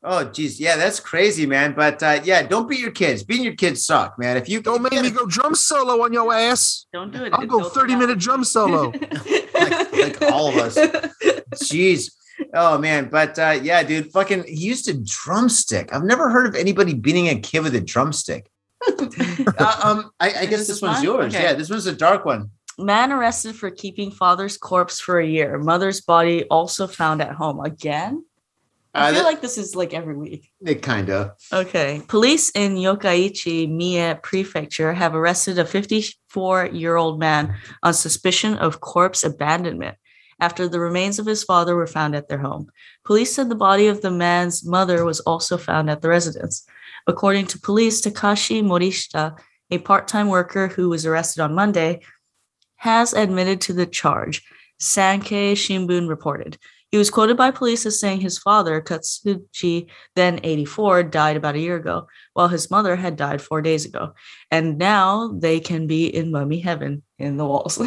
Oh, geez. Yeah, that's crazy, man. But yeah, don't beat your kids. Beating your kids suck, man. If you don't make me go drum solo on your ass, don't do it. I'll go 30-minute drum solo. like all of us. Jeez. Oh, man. But yeah, dude, fucking he used a drumstick. I've never heard of anybody beating a kid with a drumstick. I guess this one's yours. Okay. Yeah, this one's a dark one. Man arrested for keeping father's corpse for a year. Mother's body also found at home. Again? I feel like this is like every week. It kind of. Okay. Police in Yokkaichi, Mie Prefecture have arrested a 54-year-old man on suspicion of corpse abandonment after the remains of his father were found at their home. Police said the body of the man's mother was also found at the residence. According to police, Takashi Morishita, a part-time worker who was arrested on Monday, has admitted to the charge, Sankei Shimbun reported. He was quoted by police as saying his father, Katsuji, then 84, died about a year ago, while his mother had died 4 days ago. And now they can be in mummy heaven in the walls.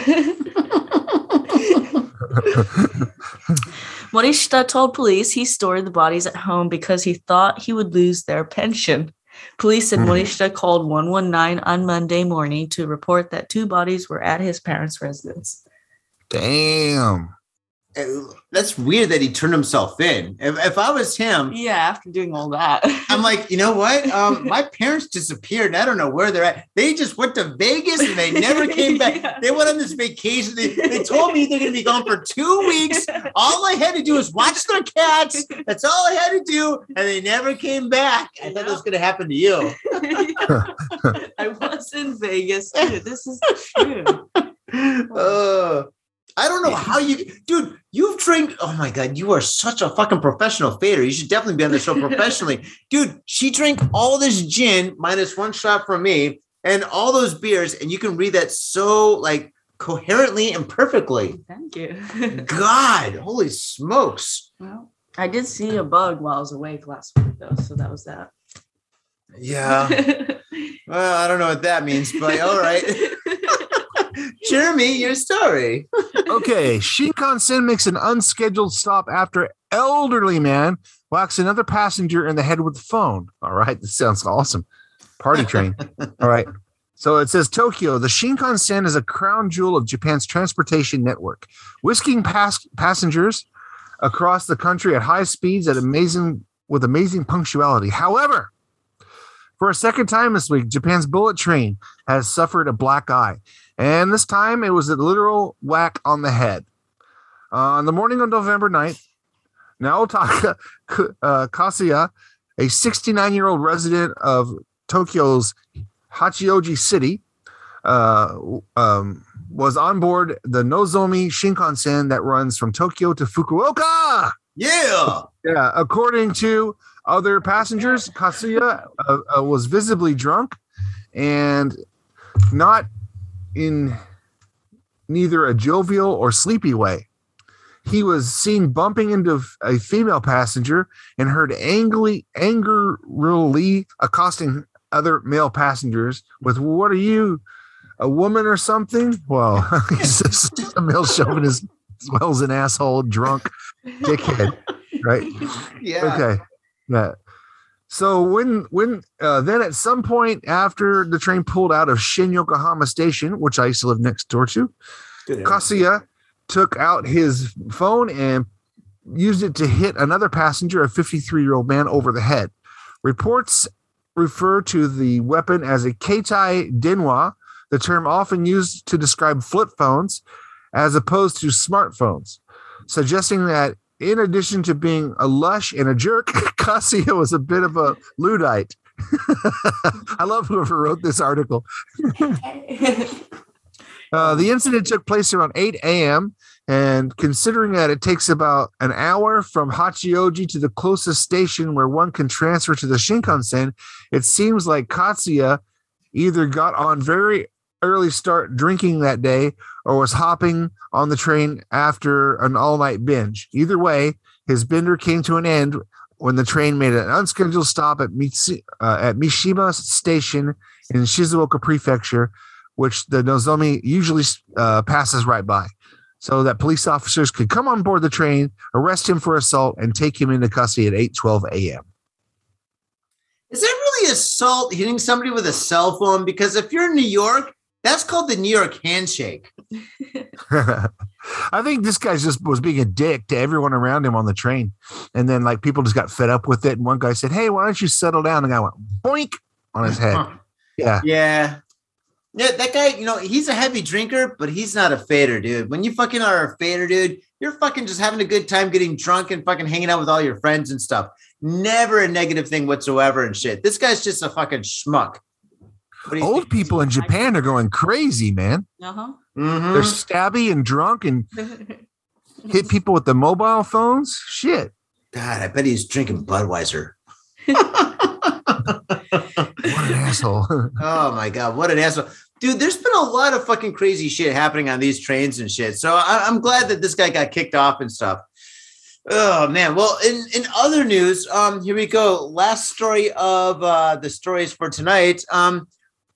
Morishita told police he stored the bodies at home because he thought he would lose their pension. Police said Morishita called 119 on Monday morning to report that 2 bodies were at his parents' residence. Damn. that's weird that he turned himself in. If I was him, yeah, after doing all that, I'm like, you know what? My parents disappeared. And I don't know where they're at. They just went to Vegas and they never came back. Yeah. They went on this vacation. They told me they're going to be gone for 2 weeks. All I had to do was watch their cats. That's all I had to do. And they never came back. I thought that was going to happen to you. I was in Vegas. Dude, this is true. I don't know how you, dude, you've trained. Oh my God. You are such a fucking professional fader. You should definitely be on the show professionally. Dude, she drank all this gin minus one shot from me and all those beers. And you can read that so like coherently and perfectly. Thank you. God, holy smokes. Well, I did see a bug while I was awake last week though. So that was that. Yeah. Well, I don't know what that means, but all right. Jeremy, your story. Okay, Shinkansen makes an unscheduled stop after elderly man whacks another passenger in the head with the phone. All right, this sounds awesome. Party train. All right. So it says, Tokyo, the Shinkansen is a crown jewel of Japan's transportation network, whisking passengers across the country at high speeds at amazing punctuality. However, for a second time this week, Japan's bullet train has suffered a black eye. And this time, it was a literal whack on the head. On the morning of November 9th, Naotaka Kasuya, a 69-year-old resident of Tokyo's Hachioji City, was on board the Nozomi Shinkansen that runs from Tokyo to Fukuoka. Yeah! Yeah. According to other passengers, Kasuya was visibly drunk and not in neither a jovial or sleepy way. He was seen bumping into a female passenger and heard angrily accosting other male passengers with, "What are you, a woman or something?" Well, he's just a male chauvinist as well as an asshole, drunk dickhead, right? Yeah. Okay. Yeah. So then at some point after the train pulled out of Shin Yokohama Station, which I used to live next door to, Kasuya took out his phone and used it to hit another passenger, a 53-year-old man, over the head. Reports refer to the weapon as a keitai denwa, the term often used to describe flip phones as opposed to smartphones, suggesting that in addition to being a lush and a jerk, Kasuya was a bit of a Luddite. I love whoever wrote this article. The incident took place around 8 a.m. And considering that it takes about an hour from Hachioji to the closest station where one can transfer to the Shinkansen, it seems like Kasuya either got on very early start drinking that day or was hopping on the train after an all-night binge. Either way, his bender came to an end when the train made an unscheduled stop at Mishima Station in Shizuoka Prefecture, which the Nozomi usually passes right by, so that police officers could come on board the train, arrest him for assault, and take him into custody at 8:12 a.m. Is that really assault, hitting somebody with a cell phone? Because if you're in New York, that's called the New York handshake. I think this guy just was being a dick to everyone around him on the train. And then like people just got fed up with it. And one guy said, "Hey, why don't you settle down?" And the guy went boink on his head. Yeah. Yeah. Yeah. That guy, you know, he's a heavy drinker, but he's not a fader, dude. When you fucking are a fader, dude, you're fucking just having a good time getting drunk and fucking hanging out with all your friends and stuff. Never a negative thing whatsoever and shit. This guy's just a fucking schmuck. Old people in Japan are going crazy, man. Uh-huh. Mm-hmm. They're stabby and drunk and hit people with the mobile phones. Shit. God, I bet he's drinking Budweiser. What an asshole. Oh, my God. What an asshole. Dude, there's been a lot of fucking crazy shit happening on these trains and shit. So I'm glad that this guy got kicked off and stuff. Oh, man. Well, in other news, here we go. Last story of the stories for tonight.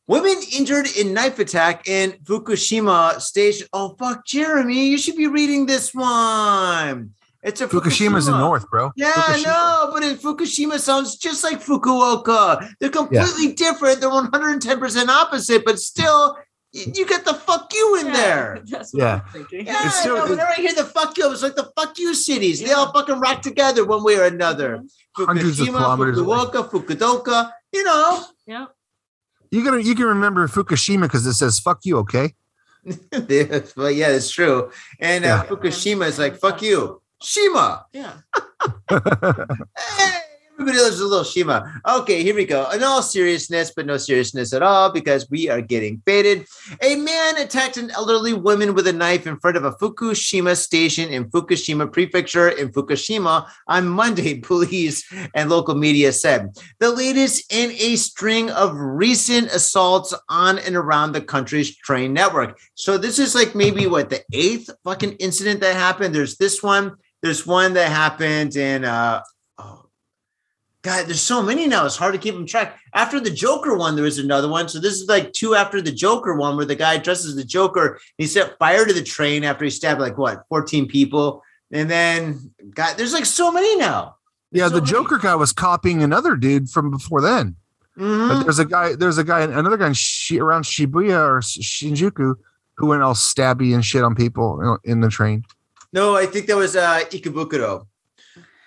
Women injured in knife attack in Fukushima Station. Oh, fuck, Jeremy, you should be reading this one. It's a Fukushima's in north, bro. Yeah, I know, but in Fukushima sounds just like Fukuoka. They're completely different. They're 110% opposite, but still You get the fuck you in there. That's what I'm thinking. Yeah, it's so, whenever I hear the fuck you, it's like the fuck you cities. Yeah. They all fucking rock together one way or another. Hundreds of kilometers. Fukuoka, Fukuoka, you know. Yeah. You can remember Fukushima because it says fuck you, okay? Well, yeah, it's true. And Fukushima is like fuck you, Shima. Yeah. Hey. Everybody loves a little Shima. Okay, here we go. In all seriousness, but no seriousness at all, because we are getting faded. A man attacked an elderly woman with a knife in front of a Fukushima station in Fukushima Prefecture in Fukushima on Monday, police and local media said. The latest in a string of recent assaults on and around the country's train network. So this is like maybe, the 8th fucking incident that happened? There's this one. There's one that happened in... God, there's so many now. It's hard to keep them track. After the Joker one, there was another one. So this is like 2 after the Joker one, where the guy dresses as the Joker. And he set fire to the train after he stabbed 14 people. And then, God, there's like so many now. There's the Joker guy was copying another dude from before then. Mm-hmm. But another guy in around Shibuya or Shinjuku who went all stabby and shit on people in the train. No, I think that was Ikebukuro.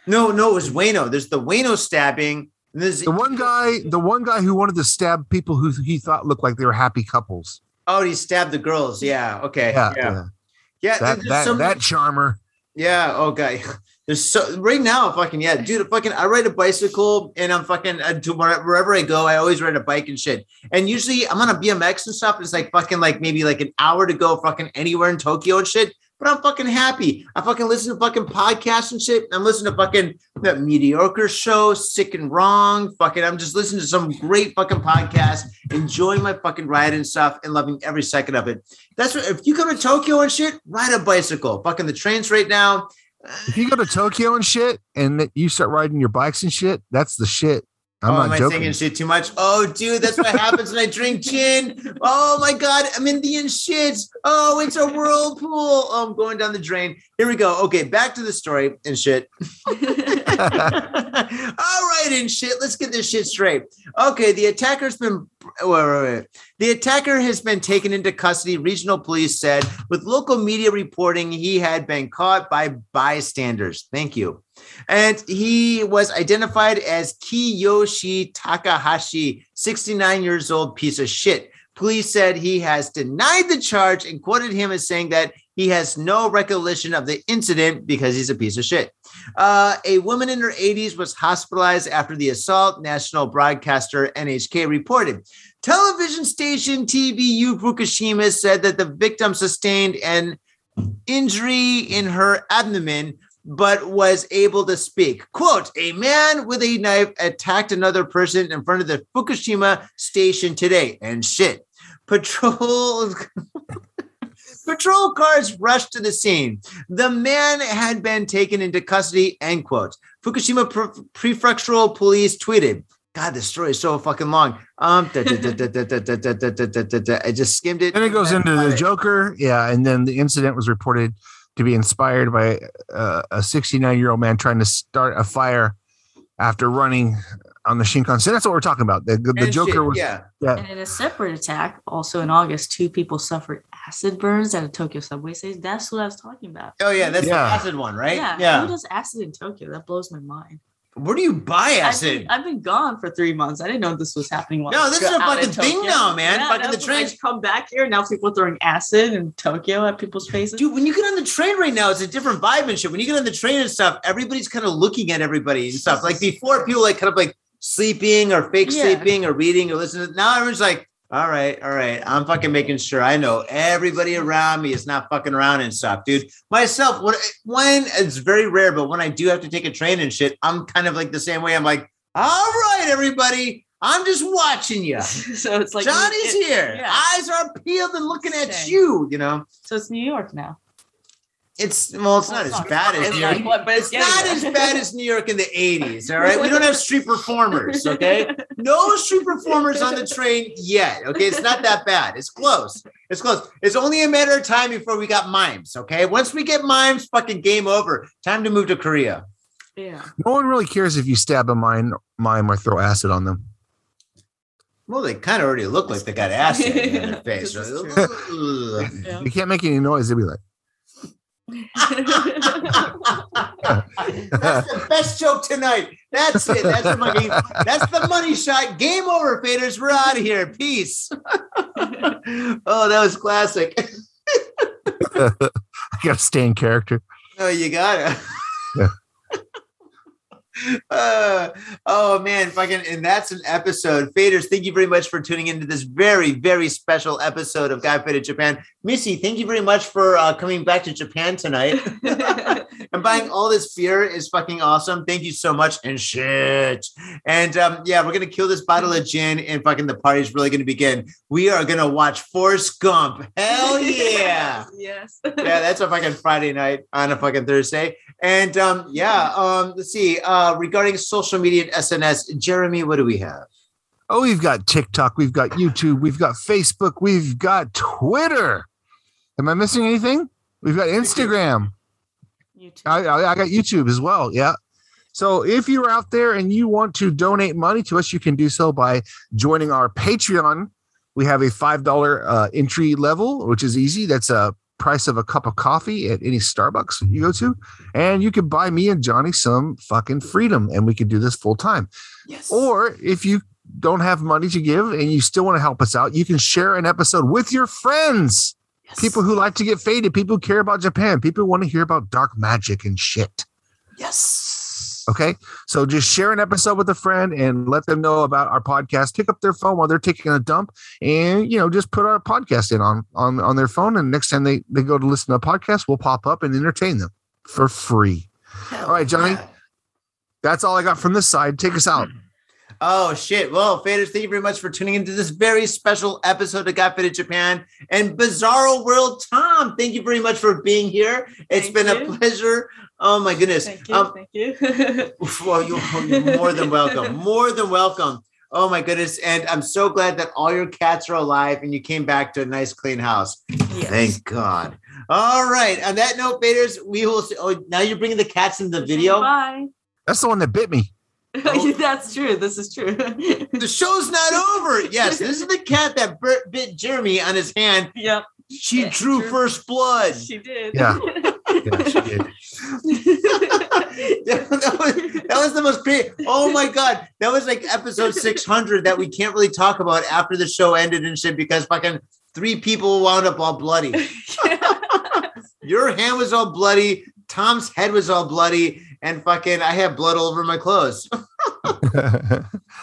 No, it was Waino. There's the Waino stabbing. And the one guy who wanted to stab people who he thought looked like they were happy couples. Oh, he stabbed the girls. Yeah. Okay. Yeah. That charmer. Yeah. Oh, okay. There's so right now, I ride a bicycle and I'm wherever I go, I always ride a bike and shit. And usually I'm on a BMX and stuff. And it's maybe an hour to go anywhere in Tokyo and shit. But I'm happy. I listen to podcasts and shit. I'm listening to that mediocre show, Sick and Wrong. I'm just listening to some great podcast, enjoying my ride and stuff and loving every second of it. That's what, if you go to Tokyo and shit, ride a bicycle. The trains right now. If you go to Tokyo and shit and you start riding your bikes and shit, that's the shit. Am I singing shit too much? Oh, dude, that's what happens when I drink gin. Oh, my God, I'm Indian shit. Oh, it's a whirlpool. Oh, I'm going down the drain. Here we go. Okay, back to the story and shit. All right, and shit. Let's get this shit straight. Okay, the attacker has been taken into custody, regional police said, with local media reporting he had been caught by bystanders. Thank you. And he was identified as Kiyoshi Takahashi, 69 years old, piece of shit. Police said he has denied the charge and quoted him as saying that he has no recollection of the incident because he's a piece of shit. A woman in her 80s was hospitalized after the assault, national broadcaster NHK reported. Television station TVU Fukushima said that the victim sustained an injury in her abdomen, but was able to speak. Quote, a man with a knife attacked another person in front of the Fukushima station today. And shit. Patrol cars rushed to the scene. The man had been taken into custody, end quote. Fukushima Prefectural Police tweeted. God, this story is so fucking long. I just skimmed it. Then it goes into the Joker. Yeah, and then the incident was reported to be inspired by a 69-year-old man trying to start a fire after running on the Shinkansen. That's what we're talking about. The Joker was... Yeah. And in a separate attack, also in August, 2 people suffered acid burns at a Tokyo subway station. That's what I was talking about. Oh, yeah. That's the acid one, right? Yeah. Who does acid in Tokyo? That blows my mind. Where do you buy acid? I've been gone for 3 months. I didn't know this was happening. No, this is a fucking thing now, man. Yeah, fucking the trains come back here. Now people are throwing acid in Tokyo at people's faces. Dude, when you get on the train right now, it's a different vibe and shit. When you get on the train and stuff, everybody's kind of looking at everybody and stuff. Like before, people sleeping or fake sleeping or reading or listening. Now everyone's like, all right. I'm fucking making sure I know everybody around me is not fucking around and stuff, dude. Myself, when it's very rare, but when I do have to take a train and shit, I'm the same way. I'm like, all right, everybody, I'm just watching you. So it's like Johnny's here. Yeah. Eyes are peeled and looking at you, you know. So it's New York now. It's not as bad as New York in the 80s, all right? We don't have street performers, okay? No street performers on the train yet, okay? It's not that bad. It's close. It's only a matter of time before we got mimes, okay? Once we get mimes, fucking game over. Time to move to Korea. Yeah. No one really cares if you stab a mime or throw acid on them. Well, they kind of already look like they got acid in their face. Yeah. You can't make any noise. They'd be like. That's the best joke tonight. That's it. That's the money. That's the money shot. Game over, faders. We're out of here. Peace. Oh, that was classic. I gotta stay in character. No, you gotta. Yeah. Oh man, fucking, and that's an episode. Faders, thank you very much for tuning into this very, very special episode of Got Faded Japan. Missy, thank you very much for coming back to Japan tonight and buying all this beer is fucking awesome. Thank you so much and shit. And yeah, we're gonna kill this bottle of gin and fucking the party's really gonna begin. We are gonna watch Forrest Gump. Hell yeah. Yes. Yeah, that's a fucking Friday night on a fucking Thursday. And yeah, let's see. Regarding social media and SNS, Jeremy, what do we have? Oh, we've got TikTok, we've got YouTube, we've got Facebook, we've got Twitter. Am I missing anything? We've got Instagram. YouTube. I got YouTube as well. Yeah. So if you're out there and you want to donate money to us, you can do so by joining our Patreon. We have a $5 entry level, which is easy. That's a price of a cup of coffee at any Starbucks you go to, and you could buy me and Johnny some fucking freedom and we could do this full time. Yes. Or if you don't have money to give and you still want to help us out, you can share an episode with your friends. Yes. People who like to get faded, people who care about Japan, people who want to hear about dark magic and shit. Yes. Okay. So just share an episode with a friend and let them know about our podcast. Pick up their phone while they're taking a dump and, you know, just put our podcast in on their phone. And next time they go to listen to a podcast, we'll pop up and entertain them for free. Hell, all right, Johnny, yeah. That's all I got from this side. Take us out. Oh, shit. Well, faders, thank you very much for tuning into this very special episode of Got Faded Japan and Bizarro World. Tom, thank you very much for being here. It's been a pleasure. Oh, my goodness. Thank you. Thank you. Well, you're more than welcome. More than welcome. Oh, my goodness. And I'm so glad that all your cats are alive and you came back to a nice, clean house. Yes. Thank God. All right. On that note, faders, we will see. Oh, now you're bringing the cats into the video. Bye. That's the one that bit me. Oh. That's true. This is true. The show's not over. Yes, this is the cat that bit Jeremy on his hand. Yep. She drew first blood. She did. Yeah. Yeah, she did. that was the most great. Oh my God. That was like episode 600 that we can't really talk about after the show ended and shit because fucking 3 people wound up all bloody. Your hand was all bloody. Tom's head was all bloody. And fucking, I have blood all over my clothes.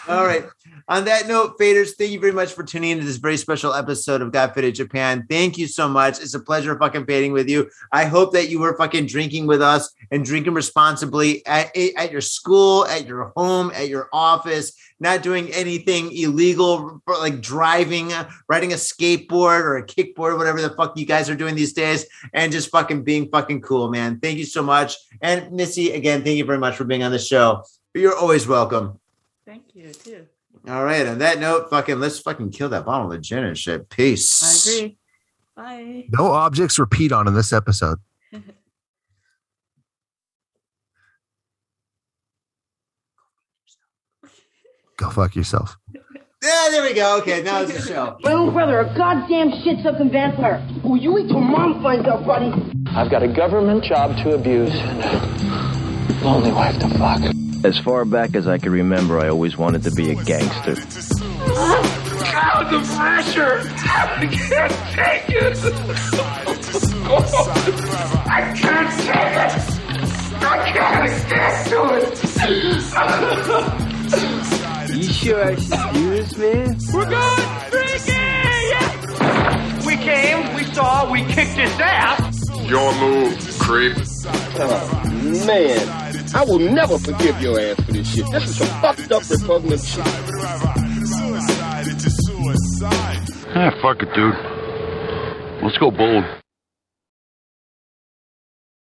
All right. On that note, faders, thank you very much for tuning into this very special episode of Got Faded Japan. Thank you so much. It's a pleasure fucking fading with you. I hope that you were fucking drinking with us and drinking responsibly at your school, at your home, at your office, not doing anything illegal, like driving, riding a skateboard or a kickboard, whatever the fuck you guys are doing these days, and just fucking being fucking cool, man. Thank you so much. And Missy, again, thank you very much for being on the show. You're always welcome. Thank you, too. All right. On that note, fucking let's fucking kill that bottle of gin and shit. Peace. I agree. Bye. No objects repeat on in this episode. Go fuck yourself. Yeah, there we go. Okay, now it's the show. My own brother, a goddamn shit-sucking vampire. Will you wait till mom finds out, buddy? I've got a government job to abuse and a lonely wife to fuck. As far back as I can remember, I always wanted to be a gangster. God, the pressure! I can't take it! I can't take it! I can't stand to it! You sure I should do this, man? We're going freaking! We came, we saw, we kicked his ass! Your move, creep. Oh, man. I will never forgive your ass for this shit. This is some fucked up repugnant shit. Ah, fuck it, dude. Let's go bold.